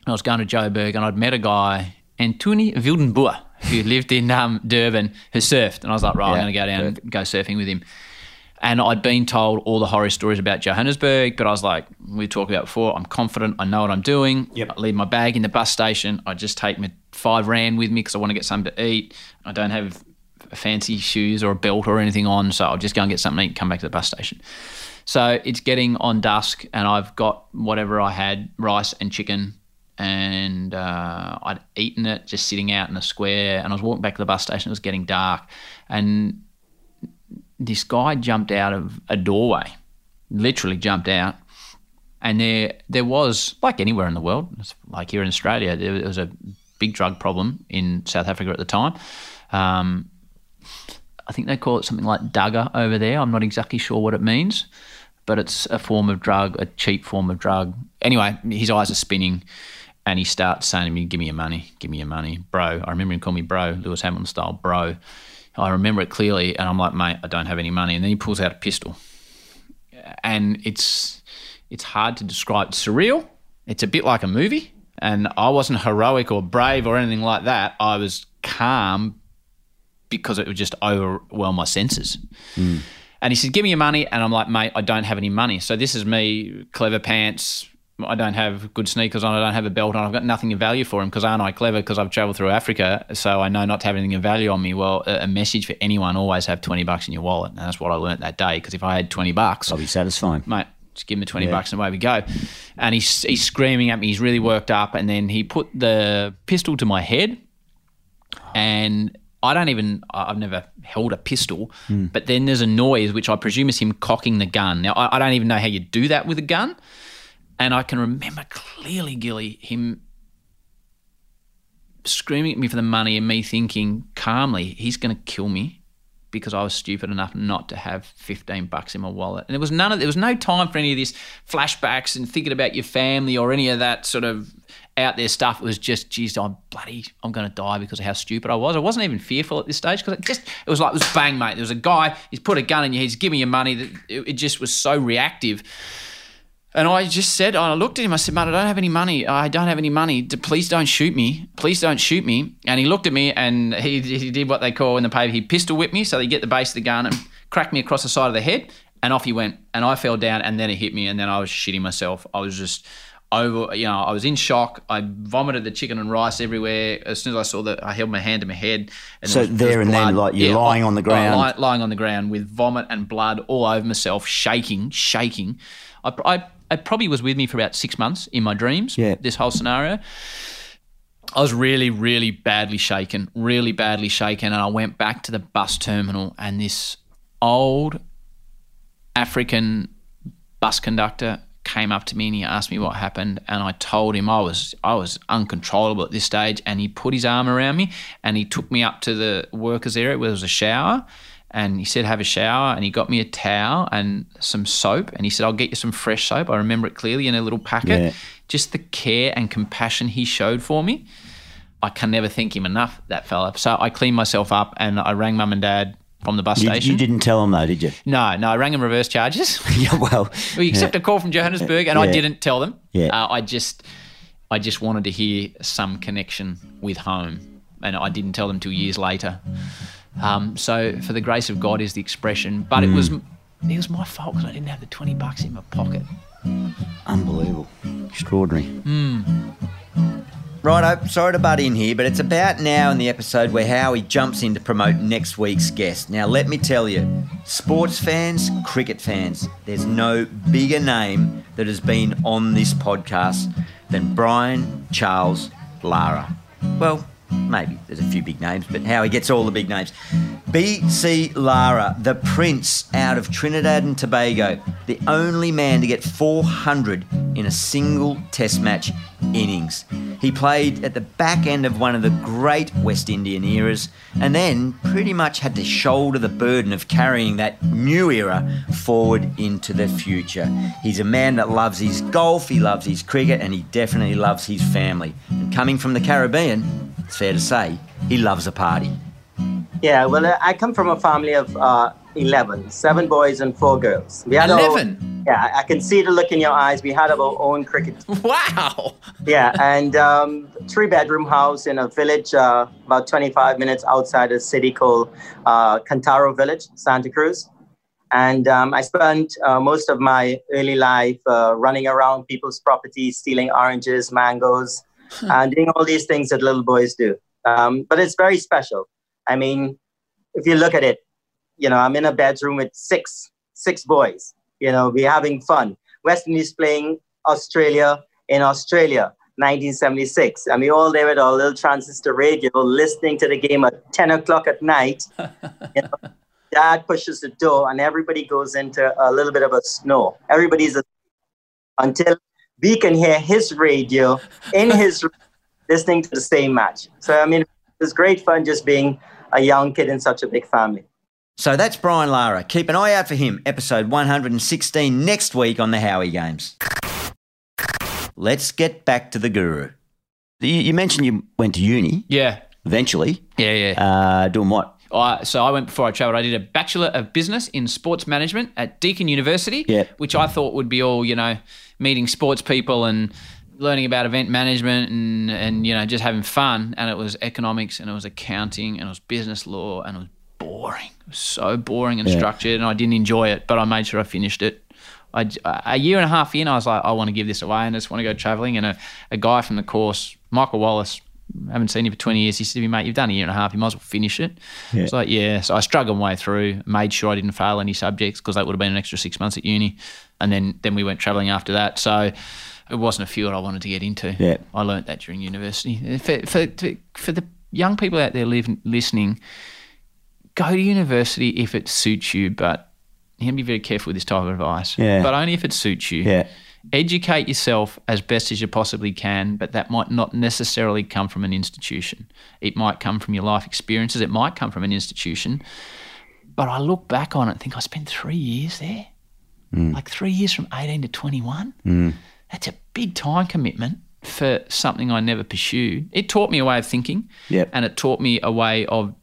I was going to Joburg, and I'd met a guy, Antoni Wildenboer, who lived in um, Durban, who surfed. And I was like, right, yeah, I'm going to go down Durban. And go surfing with him. And I'd been told all the horror stories about Johannesburg, but I was like, we talked about before, I'm confident, I know what I'm doing. Yep. I leave my bag in the bus station. I just take my five rand with me because I want to get something to eat. I don't have fancy shoes or a belt or anything on, so I'll just go and get something to eat and come back to the bus station. So it's getting on dusk, and I've got whatever I had, rice and chicken, and uh, I'd eaten it just sitting out in a square, and I was walking back to the bus station. It was getting dark, and... this guy jumped out of a doorway, literally jumped out, and there there was, like anywhere in the world, like here in Australia, there was a big drug problem in South Africa at the time. Um, I think they call it something like dagger over there. I'm not exactly sure what it means, but it's a form of drug, a cheap form of drug. Anyway, his eyes are spinning and he starts saying to me, give me your money, give me your money, bro. I remember him calling me bro, Lewis Hamilton style, bro. I remember it clearly and I'm like, mate, I don't have any money. And then he pulls out a pistol and it's it's hard to describe. It's surreal. It's a bit like a movie. And I wasn't heroic or brave or anything like that. I was calm because it would just overwhelm my senses. Mm. And he said, give me your money. And I'm like, mate, I don't have any money. So this is me, clever pants. I don't have good sneakers on. I don't have a belt on. I've got nothing of value for him because aren't I clever because I've travelled through Africa, so I know not to have anything of value on me. Well, a message for anyone, always have twenty bucks in your wallet. And that's what I learnt that day because if I had twenty bucks. I'll be satisfying. Mate. Just give him the twenty yeah. bucks and away we go. And he's, he's screaming at me. He's really worked up. And then he put the pistol to my head. And I don't even, I've never held a pistol. Mm. But then there's a noise, which I presume is him cocking the gun. Now, I, I don't even know how you do that with a gun. And I can remember clearly, Gilly, him screaming at me for the money and me thinking calmly, he's going to kill me. Because I was stupid enough not to have fifteen bucks in my wallet. And there was none of, there was no time for any of this flashbacks and thinking about your family or any of that sort of out there stuff. It was just, geez, I'm bloody, I'm going to die because of how stupid I was. I wasn't even fearful at this stage because it just, it was like, it was bang, mate. There was a guy, he's put a gun in your head, he's giving you money. It, it just was so reactive. And I just said, I looked at him, I said, mate, I don't have any money. I don't have any money. Please don't shoot me. Please don't shoot me. And he looked at me and he, he did what they call in the paper, he pistol whipped me. So they get the base of the gun and cracked me across the side of the head and off he went. And I fell down and then it hit me and then I was shitting myself. I was just over, you know, I was in shock. I vomited the chicken and rice everywhere. As soon as I saw that, I held my hand to my head. And so there, was, there, there was and blood. Then, like you're yeah, lying on the ground. Lying, lying on the ground with vomit and blood all over myself, shaking, shaking. I, I It probably was with me for about six months in my dreams, yeah. This whole scenario. I was really, really badly shaken, really badly shaken, and I went back to the bus terminal and this old African bus conductor came up to me and he asked me what happened and I told him I was I was uncontrollable at this stage and he put his arm around me and he took me up to the workers' area where there was a shower. And he said, have a shower. And he got me a towel and some soap. And he said, I'll get you some fresh soap. I remember it clearly in a little packet. Yeah. Just the care and compassion he showed for me. I can never thank him enough, that fella. So I cleaned myself up and I rang mum and dad from the bus you, station. You didn't tell them though, did you? No, no, I rang them reverse charges. yeah, well. We accept yeah. a call from Johannesburg and yeah. I didn't tell them. Yeah. Uh, I just, I just wanted to hear some connection with home. And I didn't tell them till years later. Um, so for the grace of God is the expression, but mm. it was it was my fault because I didn't have the twenty bucks in my pocket. Unbelievable. Extraordinary. Mm. Righto, sorry to butt in here, but it's about now in the episode where Howie jumps in to promote next week's guest. Now let me tell you, sports fans, cricket fans, there's no bigger name that has been on this podcast than Brian Charles Lara. Well, maybe there's a few big names, but Howie gets all the big names. B C Lara, the prince out of Trinidad and Tobago, the only man to get four hundred in a single test match innings. He played at the back end of one of the great West Indian eras and then pretty much had to shoulder the burden of carrying that new era forward into the future. He's a man that loves his golf, he loves his cricket, and he definitely loves his family. And coming from the Caribbean, it's fair to say he loves a party. Yeah, well, I come from a family of uh, eleven, seven boys and four girls. We had eleven? Yeah, I can see the look in your eyes. We had our own cricket team. Wow! Yeah, and um, three-bedroom house in a village uh, about twenty-five minutes outside a city called uh, Cantaro Village, Santa Cruz. And um, I spent uh, most of my early life uh, running around people's properties, stealing oranges, mangoes, and huh. uh, doing all these things that little boys do. Um, but it's very special. I mean, if you look at it, you know, I'm in a bedroom with six, six boys. You know, we're having fun. West Indies playing Australia in Australia, nineteen seventy-six. And we're all there with our little transistor radio, listening to the game at ten o'clock at night. You know, Dad pushes the door and everybody goes into a little bit of a snore. Everybody's asleep until we can hear his radio in his room listening to the same match. So, I mean, it was great fun just being a young kid in such a big family. So that's Brian Lara. Keep an eye out for him, episode one hundred sixteen next week on the Howie Games. Let's get back to the guru. You, you mentioned you went to uni. Yeah. Eventually. Yeah, yeah. Uh, doing what? I, so I went before I travelled. I did a Bachelor of Business in Sports Management at Deakin University, yep. which I thought would be all, you know, meeting sports people and learning about event management and, and, you know, just having fun. And it was economics and it was accounting and it was business law and it was boring. It was so boring and yeah. structured, and I didn't enjoy it, but I made sure I finished it. I, a year and a half in, I was like, I want to give this away and I just want to go travelling. And a, a guy from the course, Michael Wallace, haven't seen him for twenty years. He said to me, mate, you've done a year and a half. You might as well finish it. Yeah. It's like, yeah. So I struggled my way through, made sure I didn't fail any subjects because that would have been an extra six months at uni. And then then we went travelling after that. So it wasn't a field I wanted to get into. Yeah. I learnt that during university. For, for, for the young people out there living, listening, go to university if it suits you, but you have to be very careful with this type of advice. Yeah. But only if it suits you. Yeah. Educate yourself as best as you possibly can, but that might not necessarily come from an institution. It might come from your life experiences. It might come from an institution. But I look back on it and think I spent three years there, mm. like three years from eighteen to twenty-one. Mm. That's a big time commitment for something I never pursued. It taught me a way of thinking, yep. and it taught me a way of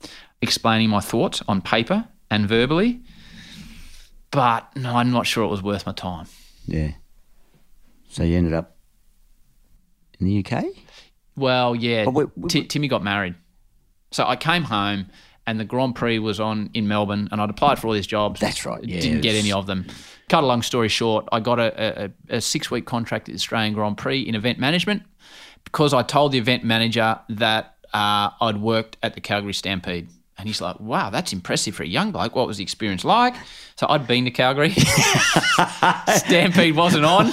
explaining my thoughts on paper and verbally, but no, I'm not sure it was worth my time. Yeah. So you ended up in the U K? Well, yeah. Oh, wait, wait, T- Timmy got married. So I came home and the Grand Prix was on in Melbourne and I'd applied for all these jobs. That's right, yeah. Didn't get any of them. Cut a long story short, I got a, a, a six-week contract at the Australian Grand Prix in event management because I told the event manager that uh, I'd worked at the Calgary Stampede. And he's like, wow, that's impressive for a young bloke. What was the experience like? So I'd been to Calgary. Stampede wasn't on.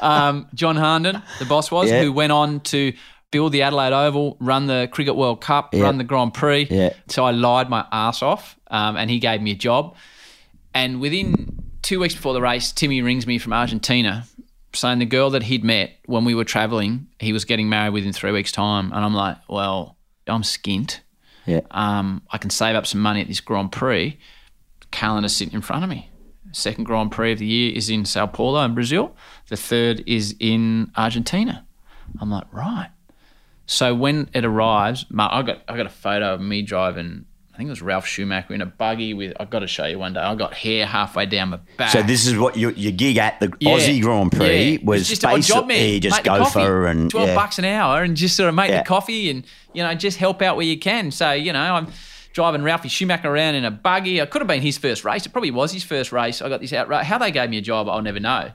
Um, John Harnden, the boss was, yeah. who went on to build the Adelaide Oval, run the Cricket World Cup, yeah. run the Grand Prix. Yeah. So I lied my ass off um, and he gave me a job. And within two weeks before the race, Timmy rings me from Argentina saying the girl that he'd met when we were travelling, he was getting married within three weeks' time. And I'm like, well, I'm skint. Yeah. Um, I can save up some money at this Grand Prix. Calendar's sitting in front of me. Second Grand Prix of the year is in Sao Paulo in Brazil. The third is in Argentina. I'm like, right. So when it arrives, I got I got a photo of me driving, I think it was Ralph Schumacher in a buggy with, I've got to show you one day, I got hair halfway down my back. So this is what your, your gig at the yeah. Aussie Grand Prix yeah. was just basically job, you just mate, go for and twelve yeah. bucks an hour and just sort of make yeah. the coffee and, you know, just help out where you can. So, you know, I'm driving Ralphie Schumacher around in a buggy. It could have been his first race. It probably was his first race. I got this outright. How they gave me a job, I'll never know.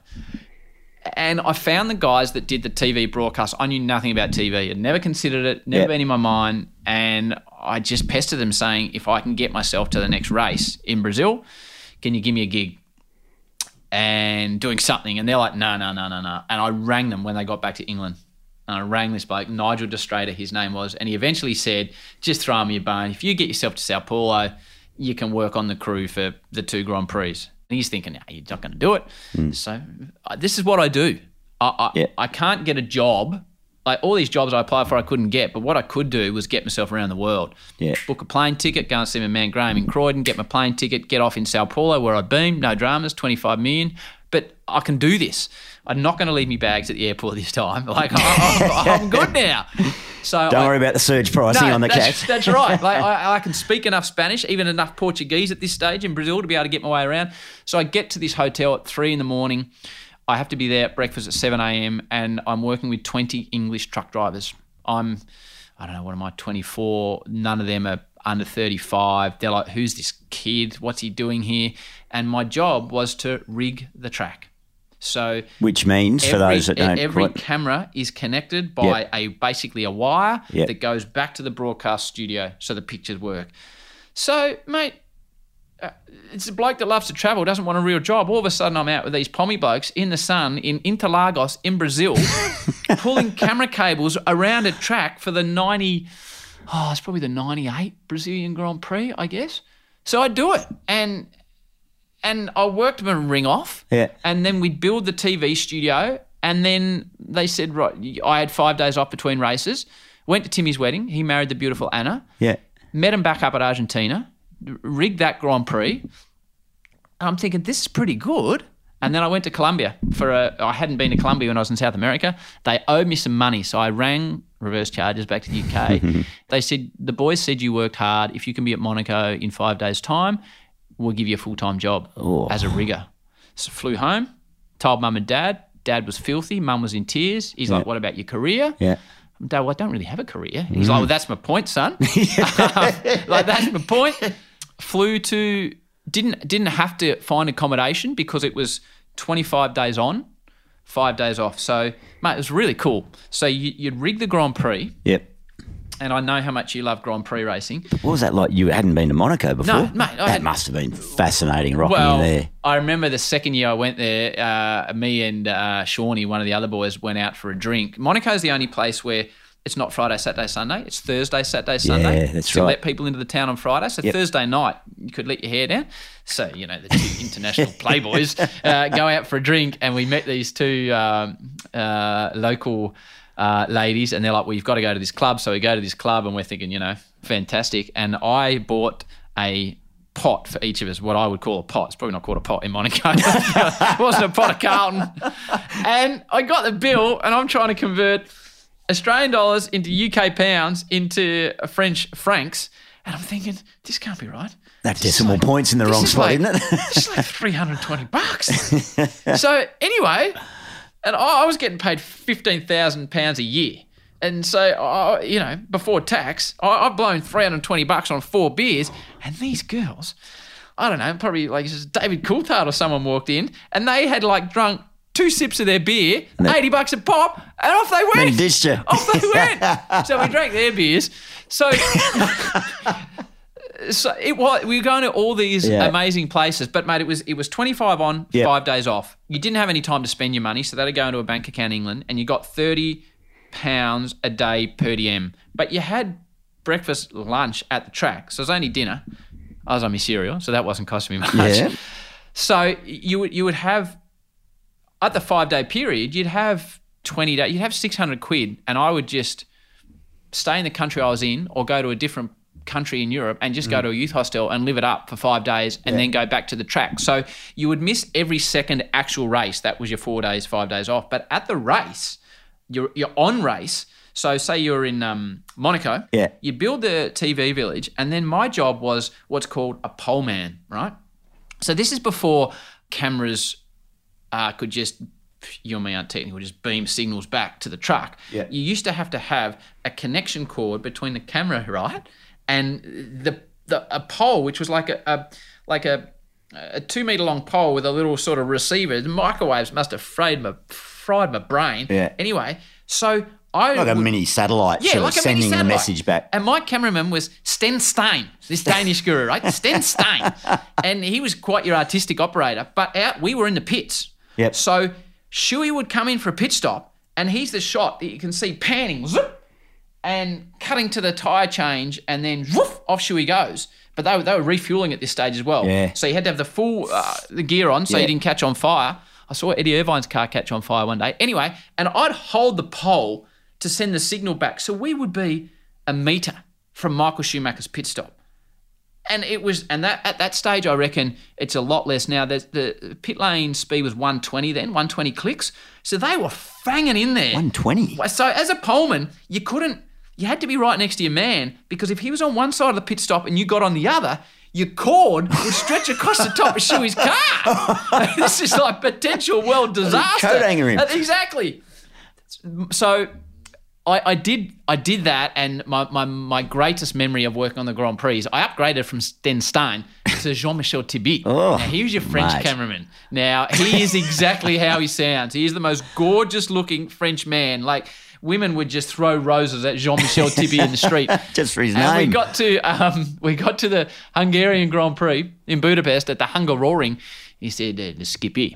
And I found the guys that did the T V broadcast. I knew nothing about T V. I'd never considered it, never yep. been in my mind. And I just pestered them saying, if I can get myself to the next race in Brazil, can you give me a gig and doing something? And they're like, no, no, no, no, no. And I rang them when they got back to England. And I rang this bloke, Nigel De Strader, his name was, and he eventually said, just throw me a bone. If you get yourself to Sao Paulo, you can work on the crew for the two Grand Prix. And he's thinking, no, you're not going to do it. Mm. So uh, this is what I do. I I, yeah. I can't get a job. Like all these jobs I applied for I couldn't get, but what I could do was get myself around the world. Yeah. Book a plane ticket, go and see my man Graham in Croydon, get my plane ticket, get off in Sao Paulo where I'd been, no dramas, twenty-five million. But I can do this. I'm not going to leave me bags at the airport this time. Like, I'm, I'm good now. So Don't I, worry about the surge pricing no, on the that's, cash. That's right. Like, I, I can speak enough Spanish, even enough Portuguese at this stage in Brazil to be able to get my way around. So I get to this hotel at three in the morning. I have to be there at breakfast at seven a.m. and I'm working with twenty English truck drivers. I'm, I don't know, what am I, twenty-four? None of them are under thirty-five. They're like, who's this kid? What's he doing here? And my job was to rig the track. So, which means every, for those that don't, every what? camera is connected by yep. a basically a wire yep. that goes back to the broadcast studio, so the pictures work. So, mate, uh, it's a bloke that loves to travel, doesn't want a real job. All of a sudden, I'm out with these pommy blokes in the sun in Interlagos in Brazil, pulling camera cables around a track for the ninety. Oh, it's probably the ninety-eight Brazilian Grand Prix, I guess. So I do it and. And I worked my ring off yeah. and then we'd build the T V studio and then they said, right, I had five days off between races, went to Timmy's wedding. He married the beautiful Anna. Yeah. Met him back up at Argentina, rigged that Grand Prix. I'm thinking, this is pretty good. And then I went to Colombia for a, I hadn't been to Colombia when I was in South America. They owed me some money. So I rang Reverse Charges back to the U K. They said, the boys said you worked hard. If you can be at Monaco in five days' time, we'll give you a full-time job oh. as a rigger. So flew home, told mum and dad. Dad was filthy. Mum was in tears. He's yeah. like, what about your career? Yeah. Dad, well, I don't really have a career. He's mm. like, well, that's my point, son. Like, that's my point. Flew to... Didn't didn't have to find accommodation because it was twenty-five days on, five days off. So, mate, it was really cool. So you, you'd rig the Grand Prix. Yep. And I know how much you love Grand Prix racing. What was that like? You hadn't been to Monaco before? No, mate. I that had, must have been fascinating, rocking well, you there. I remember the second year I went there, uh, me and uh, Shawnee, one of the other boys, went out for a drink. Monaco's the only place where... It's not Friday, Saturday, Sunday. It's Thursday, Saturday, Sunday. Yeah, that's so right. Let people into the town on Friday. So yep. Thursday night, you could let your hair down. So, you know, the two international playboys uh, go out for a drink, and we met these two um, uh, local uh, ladies, and they're like, well, you've got to go to this club. So we go to this club, and we're thinking, you know, fantastic. And I bought a pot for each of us, what I would call a pot. It's probably not called a pot in Monaco. It wasn't a pot of Carlton. And I got the bill, and I'm trying to convert – Australian dollars into U K pounds into French francs, and I'm thinking, this can't be right. That this decimal like, point's in the wrong spot, like, isn't it? It's like three hundred twenty bucks. So anyway, and I was getting paid fifteen thousand pounds a year. And so, I, you know, before tax, I, I've blown three hundred twenty bucks on four beers, and these girls, I don't know, probably like David Coulthard or someone walked in, and they had like drunk two sips of their beer, eighty bucks a pop, and off they went. Ditched you. Off they went. So we drank their beers. So, so it was, we were going to all these yeah. amazing places, but, mate, it was it was twenty-five on, yep. five days off. You didn't have any time to spend your money, so that would go into a bank account in England, and you got thirty pounds a day per diem. But you had breakfast, lunch at the track, so it was only dinner. I was on my cereal, so that wasn't costing me much. Yeah. So you would you would have... At the five-day period, you'd have twenty days, you'd have six hundred quid, and I would just stay in the country I was in or go to a different country in Europe and just mm. go to a youth hostel and live it up for five days and yeah. then go back to the track. So you would miss every second actual race. That was your four days, five days off. But at the race, you're, you're on race. So say you're in um, Monaco, yeah. you build the T V village, and then my job was what's called a pole man, right? So this is before cameras... Uh, could just, you and me aren't technical, just beam signals back to the truck. Yeah. You used to have to have a connection cord between the camera, right, and the the a pole, which was like a, a like a a two meter long pole with a little sort of receiver. The microwaves must have fried my fried my brain. Yeah. Anyway, so I like would, a mini satellite, yeah, sort like of sending satellite. The message back. And my cameraman was Sten Stein, this Danish guru, right? Sten Stein, and he was quite your artistic operator. But out we were in the pits. Yep. So Shuey would come in for a pit stop, and he's the shot that you can see panning, zoop, and cutting to the tyre change, and then woof, off Shuey goes. But they were, they were refuelling at this stage as well. Yeah. So you had to have the full uh, the gear on so yeah. you didn't catch on fire. I saw Eddie Irvine's car catch on fire one day. Anyway, and I'd hold the pole to send the signal back. So we would be a metre from Michael Schumacher's pit stop. And it was, and that at that stage, I reckon it's a lot less now. The, the pit lane speed was one twenty then, one twenty clicks. So they were fanging in there. one twenty So as a poleman, you couldn't, you had to be right next to your man, because if he was on one side of the pit stop and you got on the other, your cord would stretch across the top of Shuey's car. This is like potential world disaster. Coat hanger him. Exactly. So. I, I did I did that, and my, my, my greatest memory of working on the Grand Prix is I upgraded from Sten Stein to Jean-Michel Tibi. Oh, now, he was your French mate. Cameraman. Now, he is exactly how he sounds. He is the most gorgeous-looking French man. Like, women would just throw roses at Jean-Michel Tibi in the street. Just for his and name. And we got to um, we got to the Hungarian Grand Prix in Budapest at the Hungaroring. He said, uh, the Skippy.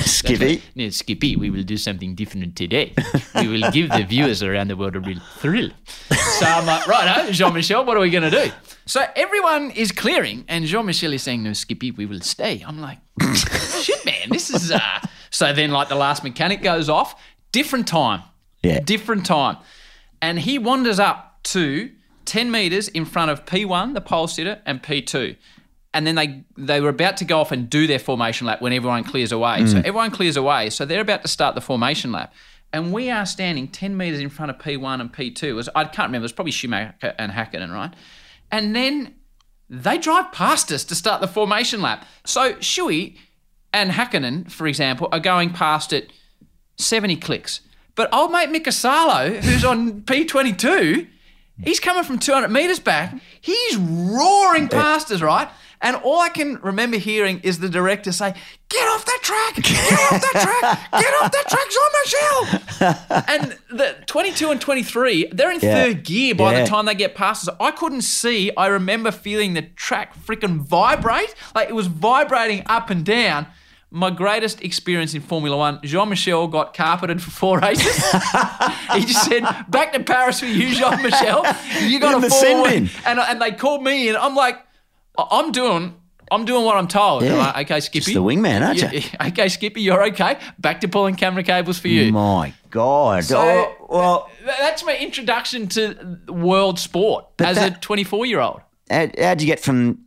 Skippy? No, Skippy, we will do something different today. We will give the viewers around the world a real thrill. So I'm like, righto, Jean-Michel, what are we going to do? So everyone is clearing, and Jean-Michel is saying, no, Skippy, we will stay. I'm like, shit, man, this is... Uh... So then, like, the last mechanic goes off. Different time. Yeah. Different time. And he wanders up to ten metres in front of P one, the pole sitter, and P two. And then they they were about to go off and do their formation lap when everyone clears away. Mm. So everyone clears away. So they're about to start the formation lap. And we are standing ten metres in front of P one and P two. Was, I can't remember. It was probably Schumacher and Hakkinen, right? And then they drive past us to start the formation lap. So Schuey and Hakkinen, for example, are going past at seventy clicks. But old mate Mick Asalo, who's on P twenty-two, he's coming from two hundred metres back. He's roaring past us, right? And all I can remember hearing is the director say, get off that track, get off that track, get off that track, Jean-Michel. And the twenty-two and twenty-three, they're in yeah. third gear by yeah. the time they get past us. I couldn't see. I remember feeling the track freaking vibrate. Like it was vibrating up and down. My greatest experience in Formula One, Jean-Michel got carpeted for four races. He just said, back to Paris with you, Jean-Michel. You got in a four. And, and they called me and I'm like, I'm doing I'm doing what I'm told. Yeah. Like, okay, Skippy. Just the wingman, aren't you? you? Okay, Skippy, you're okay. Back to pulling camera cables for you. My God. So, oh, well, that's my introduction to world sport as that, a twenty-four-year-old. How, how'd you get from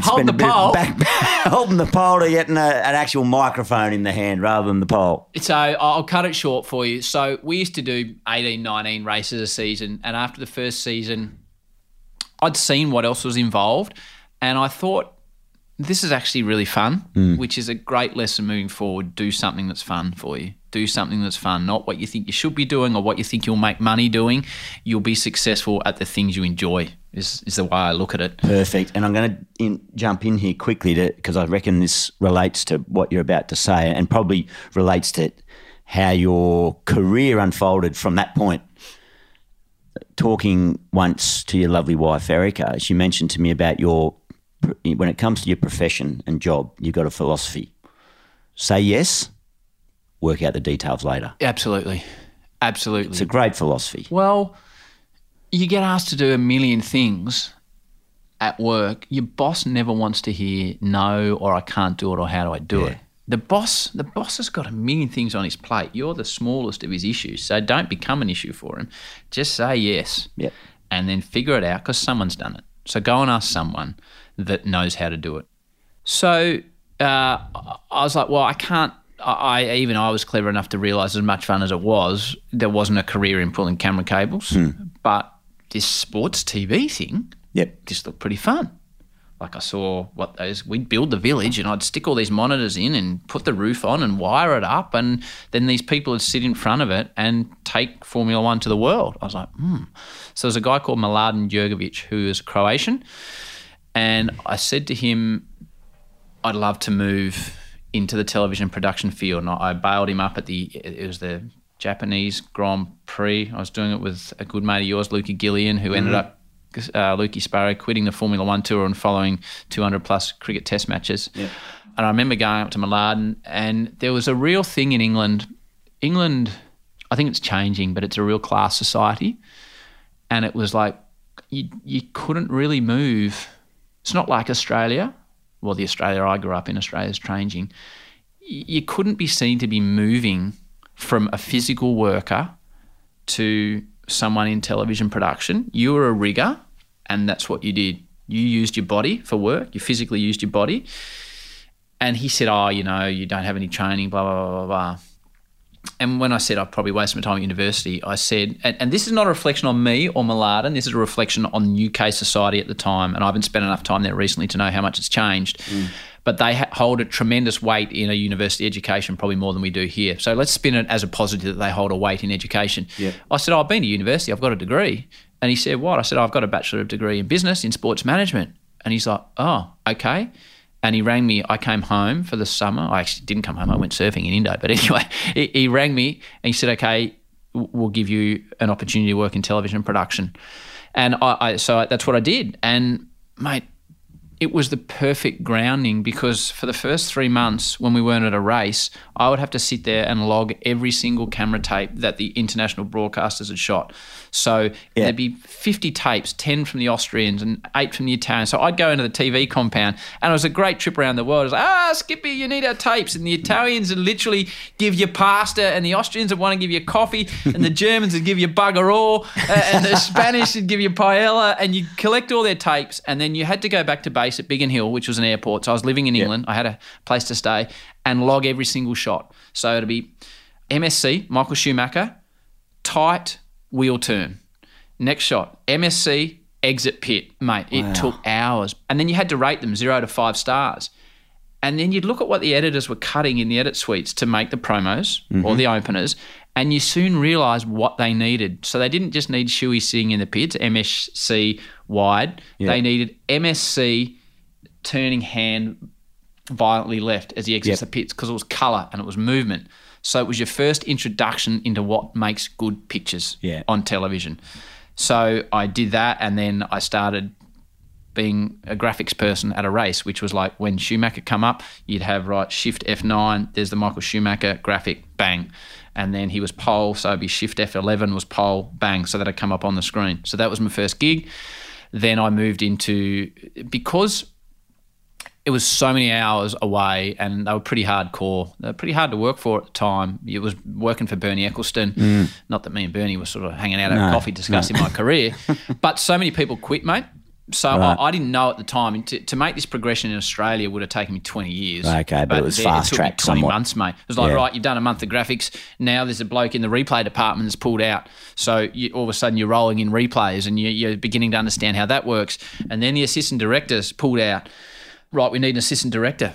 holding the pole, back, holding the pole to getting a, an actual microphone in the hand rather than the pole? So I'll cut it short for you. So we used to do eighteen, nineteen races a season, and after the first season, I'd seen what else was involved and I thought this is actually really fun, mm. which is a great lesson moving forward. Do something that's fun for you. Do something that's fun, not what you think you should be doing or what you think you'll make money doing. You'll be successful at the things you enjoy is, is the way I look at it. Perfect. And I'm going to jump in here quickly to because I reckon this relates to what you're about to say and probably relates to how your career unfolded from that point. Talking once to your lovely wife, Erica, she mentioned to me about your, when it comes to your profession and job, you've got a philosophy. Say yes, work out the details later. Absolutely. Absolutely. It's a great philosophy. Well, you get asked to do a million things at work. Your boss never wants to hear no or I can't do it or how do I do yeah. it. The boss, the boss has got a million things on his plate. You're the smallest of his issues, so don't become an issue for him. Just say yes yep. and then figure it out because someone's done it. So go and ask someone that knows how to do it. So uh, I was like, well, I can't, I, I even I was clever enough to realise as much fun as it was, there wasn't a career in pulling camera cables, hmm. but this sports T V thing yep. just looked pretty fun. Like I saw what those, we'd build the village and I'd stick all these monitors in and put the roof on and wire it up and then these people would sit in front of it and take Formula One to the world. I was like, hmm. So there's a guy called Mladen Djurgovic who is Croatian and I said to him, I'd love to move into the television production field. And I bailed him up at the, it was the Japanese Grand Prix. I was doing it with a good mate of yours, Luca Gillian, who mm-hmm. ended up, Uh, Lukey Sparrow quitting the Formula One tour and following two hundred plus cricket test matches. Yeah. And I remember going up to Mladen and there was a real thing in England. England, I think it's changing, but it's a real class society. And it was like you, you couldn't really move. It's not like Australia. Well, the Australia I grew up in, Australia is changing. You couldn't be seen to be moving from a physical worker to someone in television production. You were a rigger and that's what you did. You used your body for work. You physically used your body. And he said, oh, you know, you don't have any training, blah, blah, blah, blah, blah. And when I said I probably wasted my time at university, I said, and, and this is not a reflection on me or Mladen, this is a reflection on U K society at the time, and I haven't spent enough time there recently to know how much it's changed. Mm. But they ha- hold a tremendous weight in a university education, probably more than we do here. So let's spin it as a positive that they hold a weight in education. Yeah. I said, oh, I've been to university, I've got a degree. And he said, what? I said, oh, I've got a bachelor of degree in business, in sports management. And he's like, oh, okay. And he rang me. I came home for the summer. I actually didn't come home. I went surfing in Indo. But anyway, he, he rang me and he said, okay, we'll give you an opportunity to work in television production. And I, I so that's what I did. And, mate, it was the perfect grounding, because for the first three months when we weren't at a race, I would have to sit there and log every single camera tape that the international broadcasters had shot. So yeah. there'd be fifty tapes, ten from the Austrians and eight from the Italians. So I'd go into the T V compound, and it was a great trip around the world. It was like, ah, Skippy, you need our tapes. And the Italians would literally give you pasta, and the Austrians would want to give you coffee, and the Germans would give you bugger all, and the Spanish would give you paella, and you'd collect all their tapes, and then you had to go back to base at Biggin Hill, which was an airport. So I was living in England. Yep. I had a place to stay, and log every single shot. So it'd be M S C, Michael Schumacher, tight wheel turn. Next shot, M S C, exit pit. Mate, wow. It took hours. And then you had to rate them zero to five stars. And then you'd look at what the editors were cutting in the edit suites to make the promos mm-hmm. or the openers, and you soon realised what they needed. So they didn't just need Shuey sitting in the pits, M S C wide. Yeah. They needed M S C turning hand violently left as he exits yep. the pits, because it was colour and it was movement. So it was your first introduction into what makes good pictures yeah. on television. So I did that, and then I started being a graphics person at a race, which was like when Schumacher come up, you'd have, right, shift F nine, there's the Michael Schumacher graphic, bang. And then he was pole, so it'd be shift F eleven was pole, bang, so that'd come up on the screen. So that was my first gig. Then I moved into, because it was so many hours away and they were pretty hardcore, they were pretty hard to work for at the time. It was working for Bernie Eccleston. Mm. Not that me and Bernie were sort of hanging out over no, coffee discussing no. my career, but so many people quit, mate. So right. I, I didn't know at the time. To, to make this progression in Australia would have taken me twenty years. Okay, but, but it was there, fast tracked somewhat. It took me twenty somewhat. months, mate. It was like, yeah. right, you've done a month of graphics. Now there's a bloke in the replay department that's pulled out. So you, all of a sudden you're rolling in replays and you, you're beginning to understand how that works. And then the assistant director's pulled out. Right, we need an assistant director.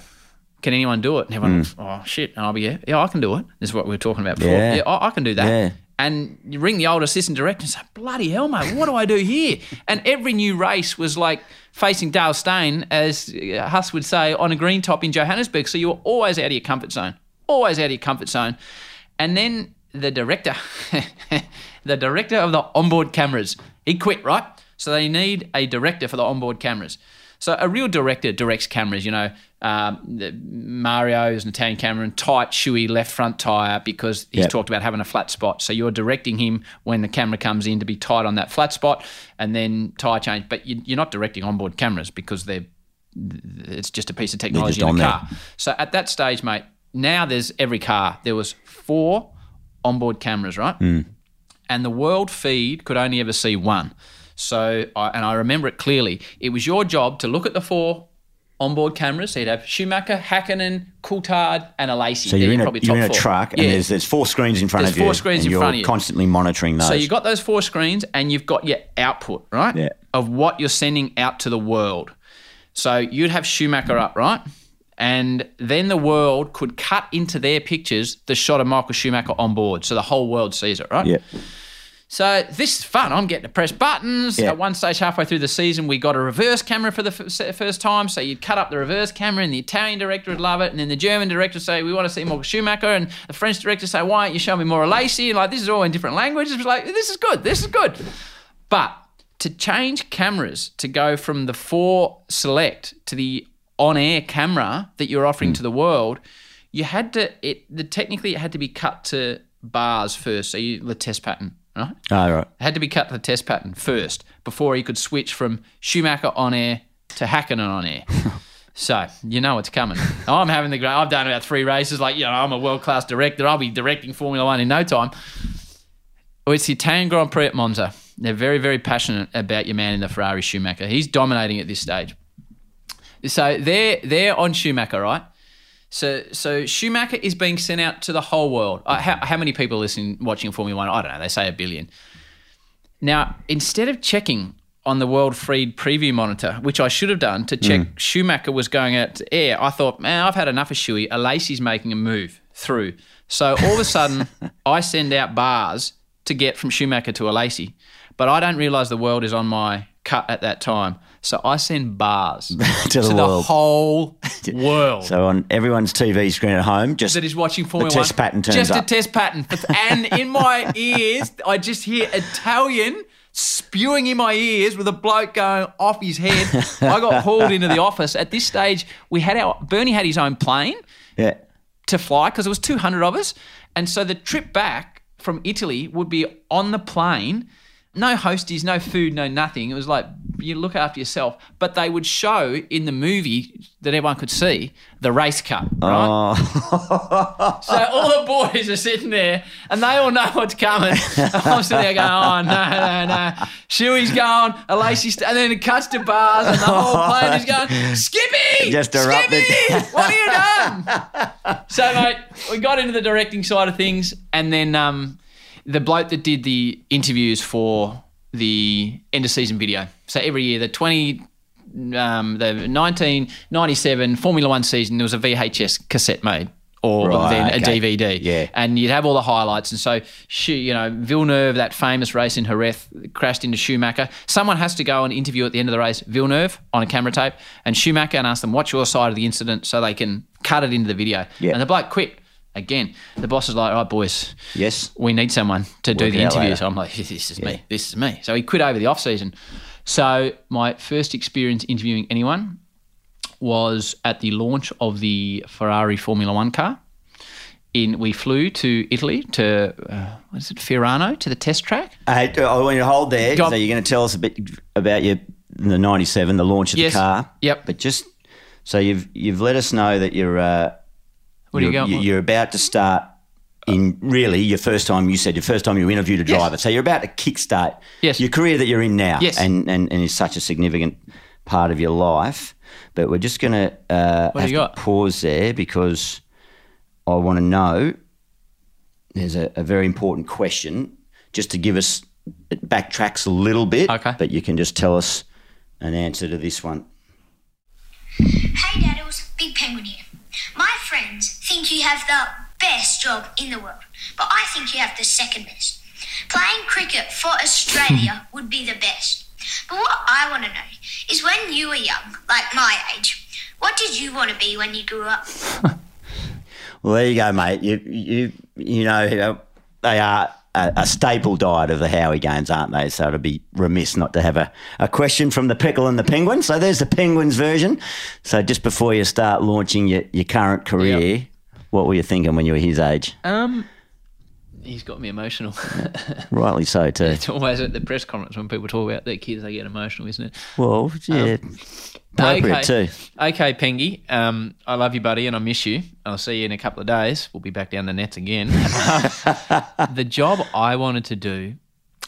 Can anyone do it? And everyone, mm. oh, shit. And I'll be, yeah, yeah, I can do it. This is what we were talking about before. Yeah, yeah I, I can do that. Yeah. And you ring the old assistant director and say, bloody hell, mate, what do I do here? And every new race was like facing Dale Steyn, as Huss would say, on a green top in Johannesburg. So you were always out of your comfort zone, always out of your comfort zone. And then the director, the director of the onboard cameras, he quit, right? So they need a director for the onboard cameras. So a real director directs cameras, you know, um, Mario's an Italian cameraman, tight, shoey, left front tyre, because he's yep. talked about having a flat spot. So you're directing him when the camera comes in to be tight on that flat spot, and then tyre change. But you, you're not directing onboard cameras, because they're it's just a piece of technology in a car. That. So at that stage, mate, now there's every car. There was four onboard cameras, right? Mm. And the world feed could only ever see one. So, I, and I remember it clearly, it was your job to look at the four onboard cameras. So you'd have Schumacher, Hakkinen, Coulthard and a Lacey. So you're, in a, probably top you're in a truck four. and yeah. there's, there's four screens in front there's of you. There's four screens in front of you. You're constantly monitoring those. So you've got those four screens and you've got your output, right, yeah. of what you're sending out to the world. So you'd have Schumacher up, right, and then the world could cut into their pictures the shot of Michael Schumacher on board, so the whole world sees it, right? Yeah. So this is fun. I'm getting to press buttons. Yeah. At one stage halfway through the season, we got a reverse camera for the f- first time. So you'd cut up the reverse camera and the Italian director would love it. And then the German director would say, we want to see more Schumacher. And the French director would say, why aren't you showing me more of Lacey? And like, this is all in different languages. It was like, this is good. This is good. But to change cameras, to go from the four select to the on-air camera that you're offering mm. to the world, you had to, it the, technically it had to be cut to bars first. So you, the test pattern. Right? Oh, right. It had to be cut to the test pattern first before he could switch from Schumacher on air to Hakkinen on air. So you know it's coming. I'm having the great. I've done about three races. Like, you know, I'm a world class director. I'll be directing Formula One in no time. Well, it's the Italian Grand Prix at Monza. They're very, very passionate about your man in the Ferrari, Schumacher. He's dominating at this stage. So they're they're on Schumacher, right? So so Schumacher is being sent out to the whole world. Uh, how, how many people listen watching Formula One? I don't know. They say a billion. Now, instead of checking on the World Feed preview monitor, which I should have done to check mm. Schumacher was going out to air, I thought, man, I've had enough of Shuey. Lacey's making a move through. So all of a sudden, I send out bars to get from Schumacher to Lacey, but I don't realise the world is on my cut at that time. So I send bars to, to the, the whole world. So on everyone's T V screen at home, just that is watching Formula One, test pattern turns just up. a test pattern. And in my ears, I just hear Italian spewing in my ears with a bloke going off his head. I got hauled into the office. At this stage, we had our Bernie had his own plane yeah. to fly because there was two hundred of us. And so the trip back from Italy would be on the plane. No hosties, no food, no nothing. It was like, you look after yourself. But they would show in the movie that everyone could see the race cup, right? Oh. So all the boys are sitting there and they all know what's coming. And I'm sitting there going, oh, no, no, no. Shuey's going, Lacey's, st- and then it cuts to bars and the whole plane is going, Skippy, Just Skippy, what have you done? So, mate, we got into the directing side of things and then um, – the bloke that did the interviews for the end-of-season video. So every year, the twenty, um, the nineteen ninety-seven Formula One season, there was a V H S cassette made or right, then a okay. D V D. Yeah. And you'd have all the highlights. And so, you know, Villeneuve, that famous race in Jerez, crashed into Schumacher. Someone has to go and interview at the end of the race Villeneuve on a camera tape and Schumacher and ask them, what's your side of the incident, so they can cut it into the video. Yeah. And the bloke quit. Again, the boss is like, all right, boys, yes, we need someone to do the interview. So I'm like, this is yeah. me, this is me. So he quit over the off-season. So my first experience interviewing anyone was at the launch of the Ferrari Formula One car. In, we flew to Italy to, uh, what is it, Fiorano, to the test track. Hey, I want you to hold there. Got, so you're going to tell us a bit about your the ninety-seven, the launch of yes, the car. Yep. But just so you've, you've let us know that you're uh, – What you're, are you going you're about to start in really your first time, you said your first time you interviewed a driver. Yes. So you're about to kickstart yes. your career that you're in now yes. and, and, and is such a significant part of your life. But we're just going to uh, have to pause there because I want to know there's a, a very important question just to give us – it backtracks a little bit. Okay. But you can just tell us an answer to this one. Hey, Daddles, Big Penguin here. My friends think you have the best job in the world, but I think you have the second best. Playing cricket for Australia would be the best. But what I want to know is when you were young, like my age, what did you want to be when you grew up? Well, there you go, mate. You you you know, they are a, a staple diet of the Howie Games, aren't they? So it would be remiss not to have a, a question from the Pickle and the Penguin. So there's the Penguin's version. So just before you start launching your, your current career, yep. what were you thinking when you were his age? Um, he's got me emotional. Rightly so too. It's always at the press conference when people talk about their kids, they get emotional, isn't it? Well, yeah. Um, appropriate okay. too. Okay, Pengy. Um, I love you, buddy, and I miss you. I'll see you in a couple of days. We'll be back down the nets again. The job I wanted to do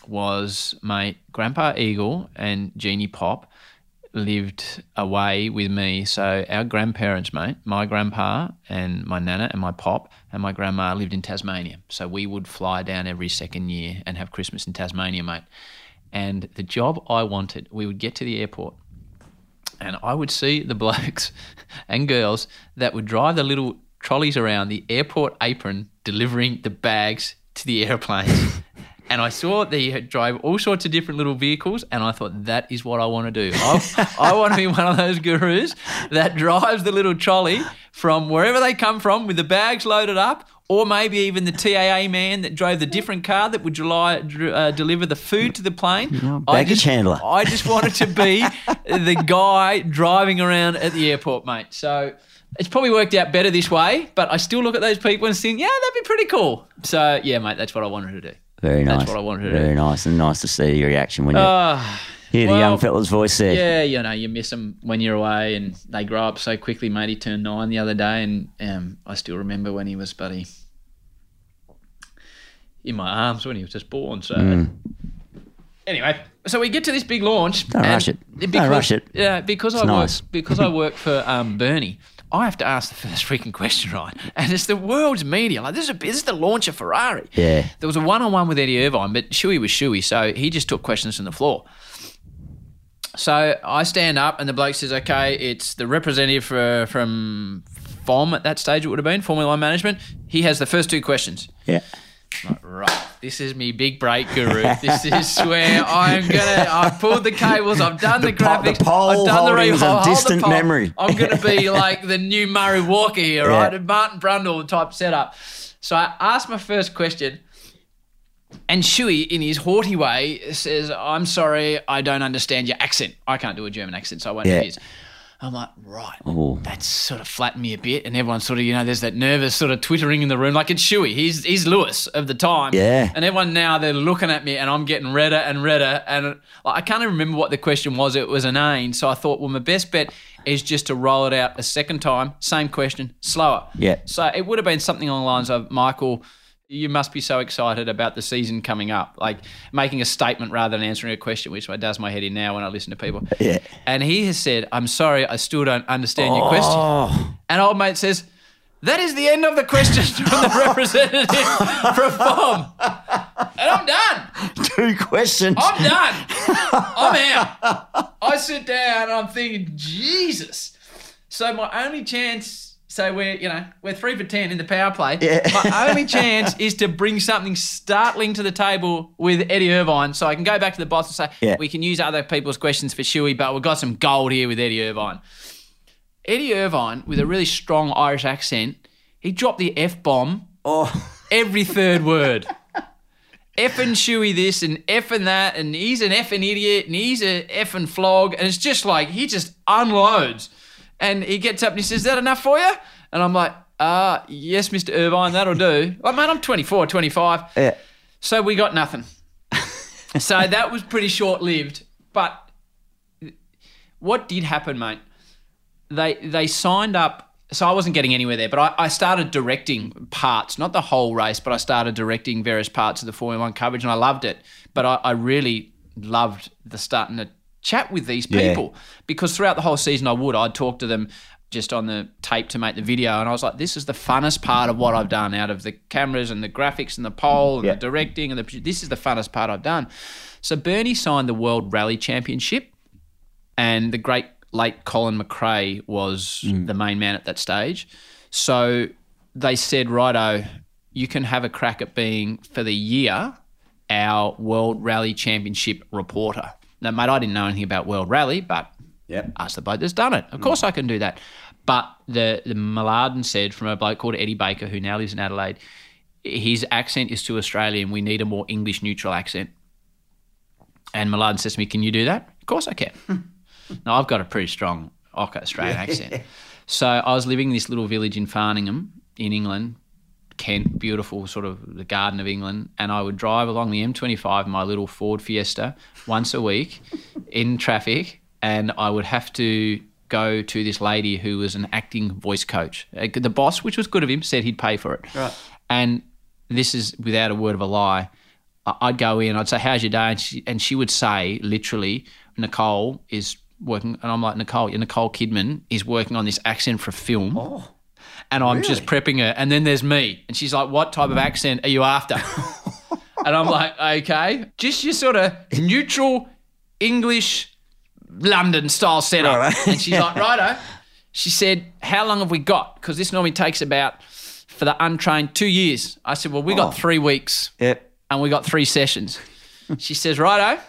was, mate, Grandpa Eagle and Jeannie Pop lived away with me. So our grandparents, mate, my grandpa and my nana and my pop and my grandma lived in Tasmania. So we would fly down every second year and have Christmas in Tasmania, mate. And the job I wanted, we would get to the airport and I would see the blokes and girls that would drive the little trolleys around the airport apron delivering the bags to the airplanes. And I saw they drive all sorts of different little vehicles and I thought, that is what I want to do. I, I want to be one of those gurus that drives the little trolley from wherever they come from with the bags loaded up, or maybe even the T A A man that drove the different car that would July, uh, deliver the food to the plane. No, baggage I just, handler. I just wanted to be the guy driving around at the airport, mate. So it's probably worked out better this way, but I still look at those people and think, yeah, that'd be pretty cool. So, yeah, mate, that's what I wanted to do. Very nice. That's what I wanted to do. Very nice, and nice to see your reaction when you uh, hear the well, young fella's voice there. Yeah, you know, you miss them when you're away and they grow up so quickly, mate. He turned nine the other day and um, I still remember when he was, buddy, in my arms when he was just born. So mm. anyway, so we get to this big launch. Don't rush it. Because, Don't rush it. Yeah, because it's I nice. work, because I work for um, Bernie. I have to ask the first freaking question, right? And it's the world's media. Like, this is, a, this is the launch of Ferrari. Yeah. There was a one-on-one with Eddie Irvine, but Shuey was Shuey, so he just took questions from the floor. So I stand up and the bloke says, okay, it's the representative for, from F O M at that stage, it would have been, Formula One Management. He has the first two questions. Yeah. I'm like, right, this is me big break guru. This is where I'm going to – I've pulled the cables. I've done the, the graphics. Po- the pole I've done holdings the re- of distant the memory. I'm going to be like the new Murray Walker here, yeah. right, a Martin Brundle type setup. So I asked my first question And Shuey, in his haughty way, says, I'm sorry, I don't understand your accent. I can't do a German accent, so I won't do yeah. his. I'm like, right, Ooh. That's sort of flattened me a bit. And everyone sort of, you know, there's that nervous sort of twittering in the room. Like, it's Shuey. He's he's Lewis of the time. Yeah. And everyone now, they're looking at me and I'm getting redder and redder. And like, I can't even remember what the question was. It was an ain. So I thought, well, my best bet is just to roll it out a second time, same question, slower. Yeah. So it would have been something along the lines of, Michael, you must be so excited about the season coming up, like making a statement rather than answering a question, which does my head in now when I listen to people. Yeah. And he has said, I'm sorry, I still don't understand oh. your question. And old mate says, that is the end of the question from the representative from F O M. And I'm done. Two questions. I'm done. I'm out. I sit down and I'm thinking, Jesus. So my only chance, so we're, you know, we're three for ten in the power play. Yeah. My only chance is to bring something startling to the table with Eddie Irvine so I can go back to the boss and say, yeah. we can use other people's questions for Shuey, but we've got some gold here with Eddie Irvine. Eddie Irvine, with a really strong Irish accent, he dropped the F-bomb oh. every third word. Effing Shuey this and effing that, and he's an effing idiot and he's an effing flog, and it's just like he just unloads. And he gets up and he says, is that enough for you? And I'm like, ah, yes, Mister Irvine, that'll do. Like, mate, I'm twenty-four, twenty-five. Yeah. So we got nothing. So that was pretty short-lived. But what did happen, mate? They they signed up, so I wasn't getting anywhere there, but I, I started directing parts, not the whole race, but I started directing various parts of the Formula One coverage and I loved it. But I, I really loved the starting to chat with these people yeah. because throughout the whole season I would, I'd talk to them just on the tape to make the video and I was like, this is the funnest part of what I've done out of the cameras and the graphics and the poll and yeah. the directing and the this is the funnest part I've done. So Bernie signed the World Rally Championship and the great late Colin McRae was mm. the main man at that stage. So they said, righto, you can have a crack at being, for the year, our World Rally Championship reporter. Now, mate, I didn't know anything about World Rally, but yep. ask the bloke that's done it. Of mm. course I can do that. But the, the Mladen said, from a bloke called Eddie Baker, who now lives in Adelaide, his accent is too Australian. We need a more English neutral accent. And Mladen says to me, can you do that? Of course I can. Now, I've got a pretty strong Ocker Australian yeah. accent. So I was living in this little village in Farningham in England, Kent, beautiful sort of the Garden of England, and I would drive along the M twenty-five in my little Ford Fiesta once a week in traffic, and I would have to go to this lady who was an acting voice coach. The boss, which was good of him, said he'd pay for it. Right. And this is without a word of a lie. I'd go in, I'd say, how's your day? And she, and she would say literally, Nicole is working, and I'm like, Nicole, Nicole Kidman is working on this accent for a film. Oh. And I'm really? Just prepping her. And then there's me. And she's like, what type of accent are you after? And I'm like, okay, just your sort of neutral English London style setup. Right. And she's yeah. like, righto. She said, how long have we got? Because this normally takes about, for the untrained, two years. I said, well, we got oh. three weeks. Yep. And we got three sessions. She says, righto,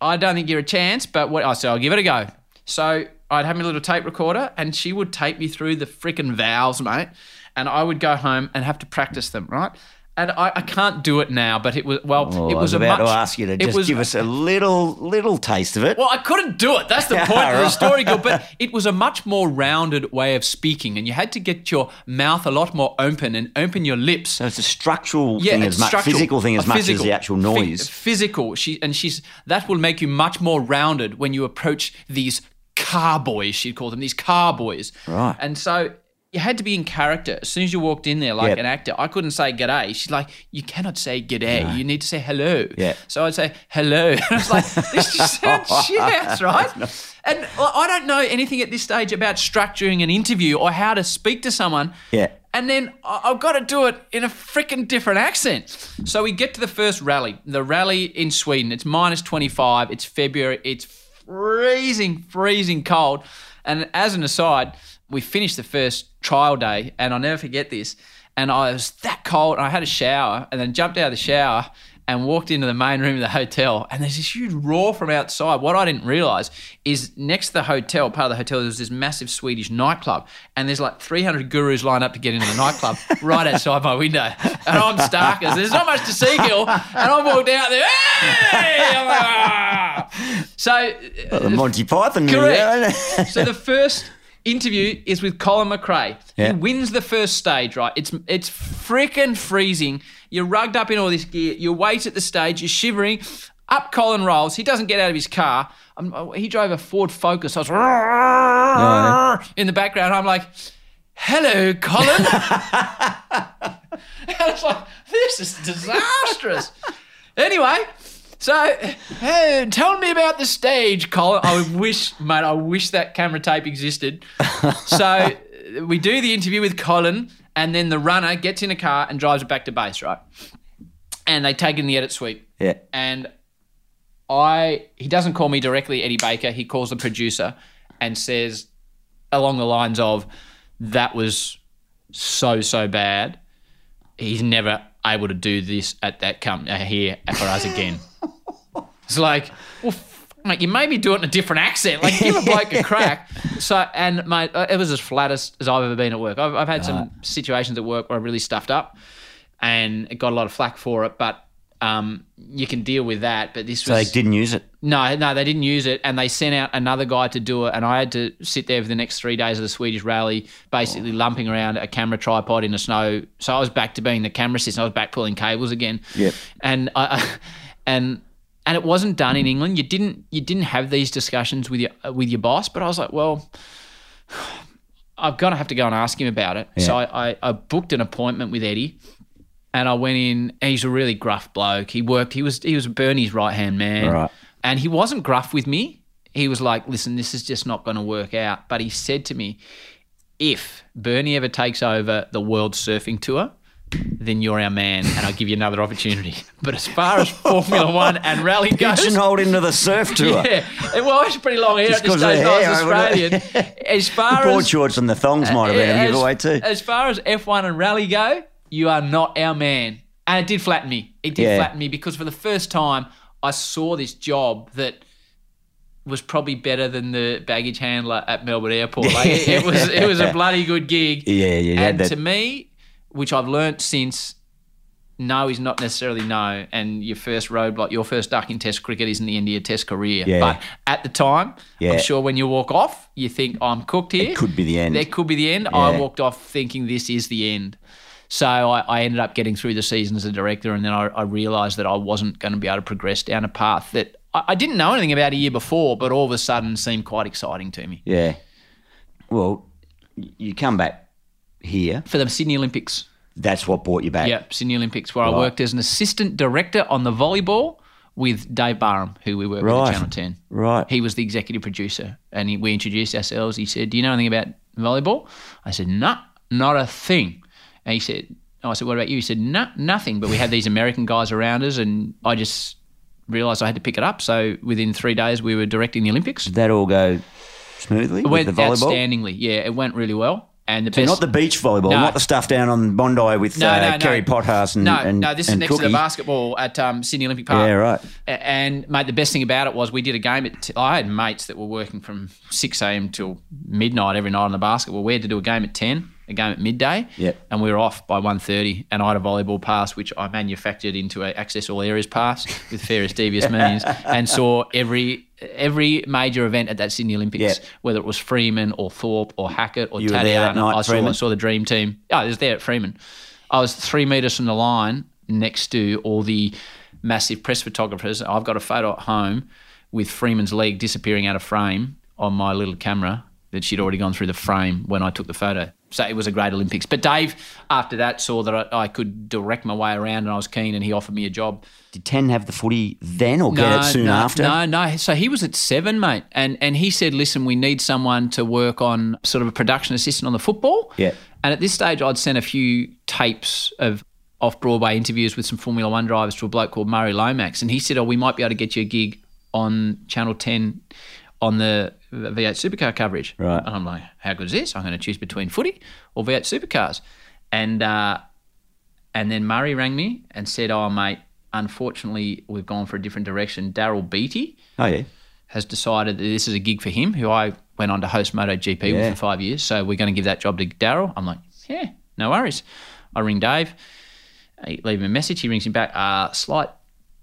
I don't think you're a chance, but what? I said, I'll give it a go. So I'd have my little tape recorder and she would tape me through the freaking vowels, mate, and I would go home and have to practice them, right? And I, I can't do it now, but it was, well, oh, it was, I was about a much, to ask you to just was, give us a little little taste of it. Well, I couldn't do it. That's the point right. of the story, Gil, but it was a much more rounded way of speaking and you had to get your mouth a lot more open and open your lips. So it's a structural yeah, thing as much, physical thing as much as the actual noise. F- physical. She And she's that will make you much more rounded when you approach these carboys, she'd call them, these carboys. Right. And so you had to be in character. As soon as you walked in there like yep. an actor, I couldn't say g'day. She's like, you cannot say g'day. No. You need to say hello. Yep. So I'd say hello. And I was like, this just sounds shit ass, right? And I don't know anything at this stage about structuring an interview or how to speak to someone. Yeah. And then I've got to do it in a freaking different accent. So we get to the first rally, the rally in Sweden. It's minus twenty-five. It's February. It's freezing, freezing cold. And as an aside, we finished the first trial day, and I'll never forget this, and I was that cold, and I had a shower, and then jumped out of the shower, and walked into the main room of the hotel, and there's this huge roar from outside. What I didn't realise is next to the hotel, part of the hotel, there's this massive Swedish nightclub, and there's like three hundred gurus lined up to get into the nightclub right outside my window. And I'm starkers. There's not much to see, Gil. And I walked out there, hey! I'm like, ah! So... Well, the Monty Python movie. Correct. So the first... interview is with Colin McRae. Yeah. He wins the first stage, right? It's it's freaking freezing. You're rugged up in all this gear. You wait at the stage. You're shivering. Up Colin rolls. He doesn't get out of his car. I'm, he drove a Ford Focus. I was yeah. in the background. I'm like, hello, Colin. And I was like, this is disastrous. Anyway... So, hey, tell me about the stage, Colin. I wish, mate, I wish that camera tape existed. So we do the interview with Colin, and then the runner gets in a car and drives it back to base, right? And they take in the edit sweep. Yeah. And I, he doesn't call me directly, Eddie Baker. He calls the producer and says along the lines of, that was so, so bad. He's never able to do this at that company uh, here for us again. It's like, well, f- mate, you made me do it in a different accent. Like, give a bloke a crack. So, and mate, it was as flat as, as I've ever been at work. I've, I've had right. some situations at work where I really stuffed up, and it got a lot of flack for it. But um, you can deal with that. But this was, so they didn't use it. No, no, they didn't use it, and they sent out another guy to do it. And I had to sit there for the next three days of the Swedish rally, basically oh. lumping around a camera tripod in the snow. So I was back to being the camera assistant. I was back pulling cables again. Yep. And I, and. And it wasn't done in England. You didn't you didn't have these discussions with your with your boss. But I was like, well, I've got to have to go and ask him about it. Yeah. So I, I, I booked an appointment with Eddie, and I went in. And he's a really gruff bloke. He worked. He was he was Bernie's right hand man, right. And he wasn't gruff with me. He was like, listen, this is just not going to work out. But he said to me, if Bernie ever takes over the World Surfing Tour, then you're our man, and I'll give you another opportunity. But as far as Formula One and rally goes, pigeonholed into the surf tour. Yeah, well, it's pretty long hair at this stage. I was Australian. As far the board as shorts and the thongs might have been a giveaway too. As far as F one and rally go, you are not our man, and it did flatten me. It did yeah. flatten me because for the first time, I saw this job that was probably better than the baggage handler at Melbourne Airport. Like, it, it was, it was a bloody good gig. Yeah, you and had that. To me, which I've learnt since, no is not necessarily no, and your first roadblock, your first duck in Test cricket isn't the end of your Test career. Yeah. But at the time, yeah. I'm sure when you walk off, you think, I'm cooked here. It could be the end. It could be the end. Yeah. I walked off thinking this is the end. So I, I ended up getting through the season as a director, and then I, I realised that I wasn't going to be able to progress down a path that I, I didn't know anything about a year before, but all of a sudden seemed quite exciting to me. Yeah. Well, you come back here for the Sydney Olympics. That's what brought you back. Yeah, Sydney Olympics, where right. I worked as an assistant director on the volleyball with Dave Barham, who we worked right. with at Channel ten. Right. He was the executive producer, and he, we introduced ourselves. He said, do you know anything about volleyball? I said, no, nah, not a thing. And he said, oh, I said, what about you? He said, no, nah, nothing. But we had these American guys around us, and I just realised I had to pick it up. So within three days we were directing the Olympics. Did that all go smoothly? It with went the volleyball? Outstandingly, yeah, it went really well. And the so best, not the beach volleyball, no. not the stuff down on Bondi with no, uh, no, Kerry no. Potthas and No, and, no, this is next Cookie. To the basketball at um, Sydney Olympic Park. Yeah, right. And, mate, the best thing about it was we did a game. At t- I had mates that were working from six a.m. till midnight every night on the basketball. We had to do a game at ten, a game at midday, yep. and we were off by one thirty, and I had a volleyball pass, which I manufactured into an access all areas pass with various devious means, and saw every... every major event at that Sydney Olympics, yeah. whether it was Freeman or Thorpe or Hackett or Tadayana. I saw, saw the dream team. Oh, I was there at Freeman. I was three metres from the line next to all the massive press photographers. I've got a photo at home with Freeman's leg disappearing out of frame on my little camera that she'd already gone through the frame when I took the photo. So it was a great Olympics. But Dave, after that, saw that I, I could direct my way around, and I was keen, and he offered me a job. Did ten have the footy then or no, get it soon no, after? No, no. So he was at seven, mate, and and he said, listen, we need someone to work on sort of a production assistant on the football. Yeah. And at this stage I'd sent a few tapes of off-Broadway interviews with some Formula One drivers to a bloke called Murray Lomax, and he said, oh, we might be able to get you a gig on Channel ten on the V eight supercar coverage. Right. And I'm like, how good is this? I'm going to choose between footy or V eight supercars. And uh, and then Murray rang me and said, oh, mate, unfortunately, we've gone for a different direction. Darryl Beattie oh, yeah. has decided that this is a gig for him, who I went on to host MotoGP yeah. with for five years. So we're going to give that job to Darryl. I'm like, yeah, no worries. I ring Dave, I leave him a message. He rings him back. Uh, slight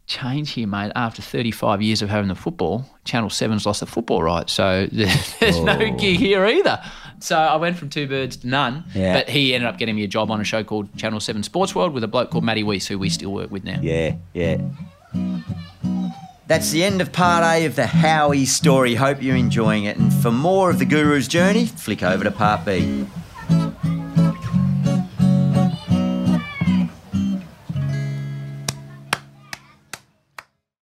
change here, mate. After thirty-five years of having the football, Channel seven's lost the football rights. So there's, there's no gig here either. So I went from two birds to none. Yeah. But he ended up getting me a job on a show called Channel seven Sports World with a bloke called Matty Weiss, who we still work with now. Yeah, yeah. That's the end of part A of the Howie story. Hope you're enjoying it. And for more of the Guru's journey, flick over to part B.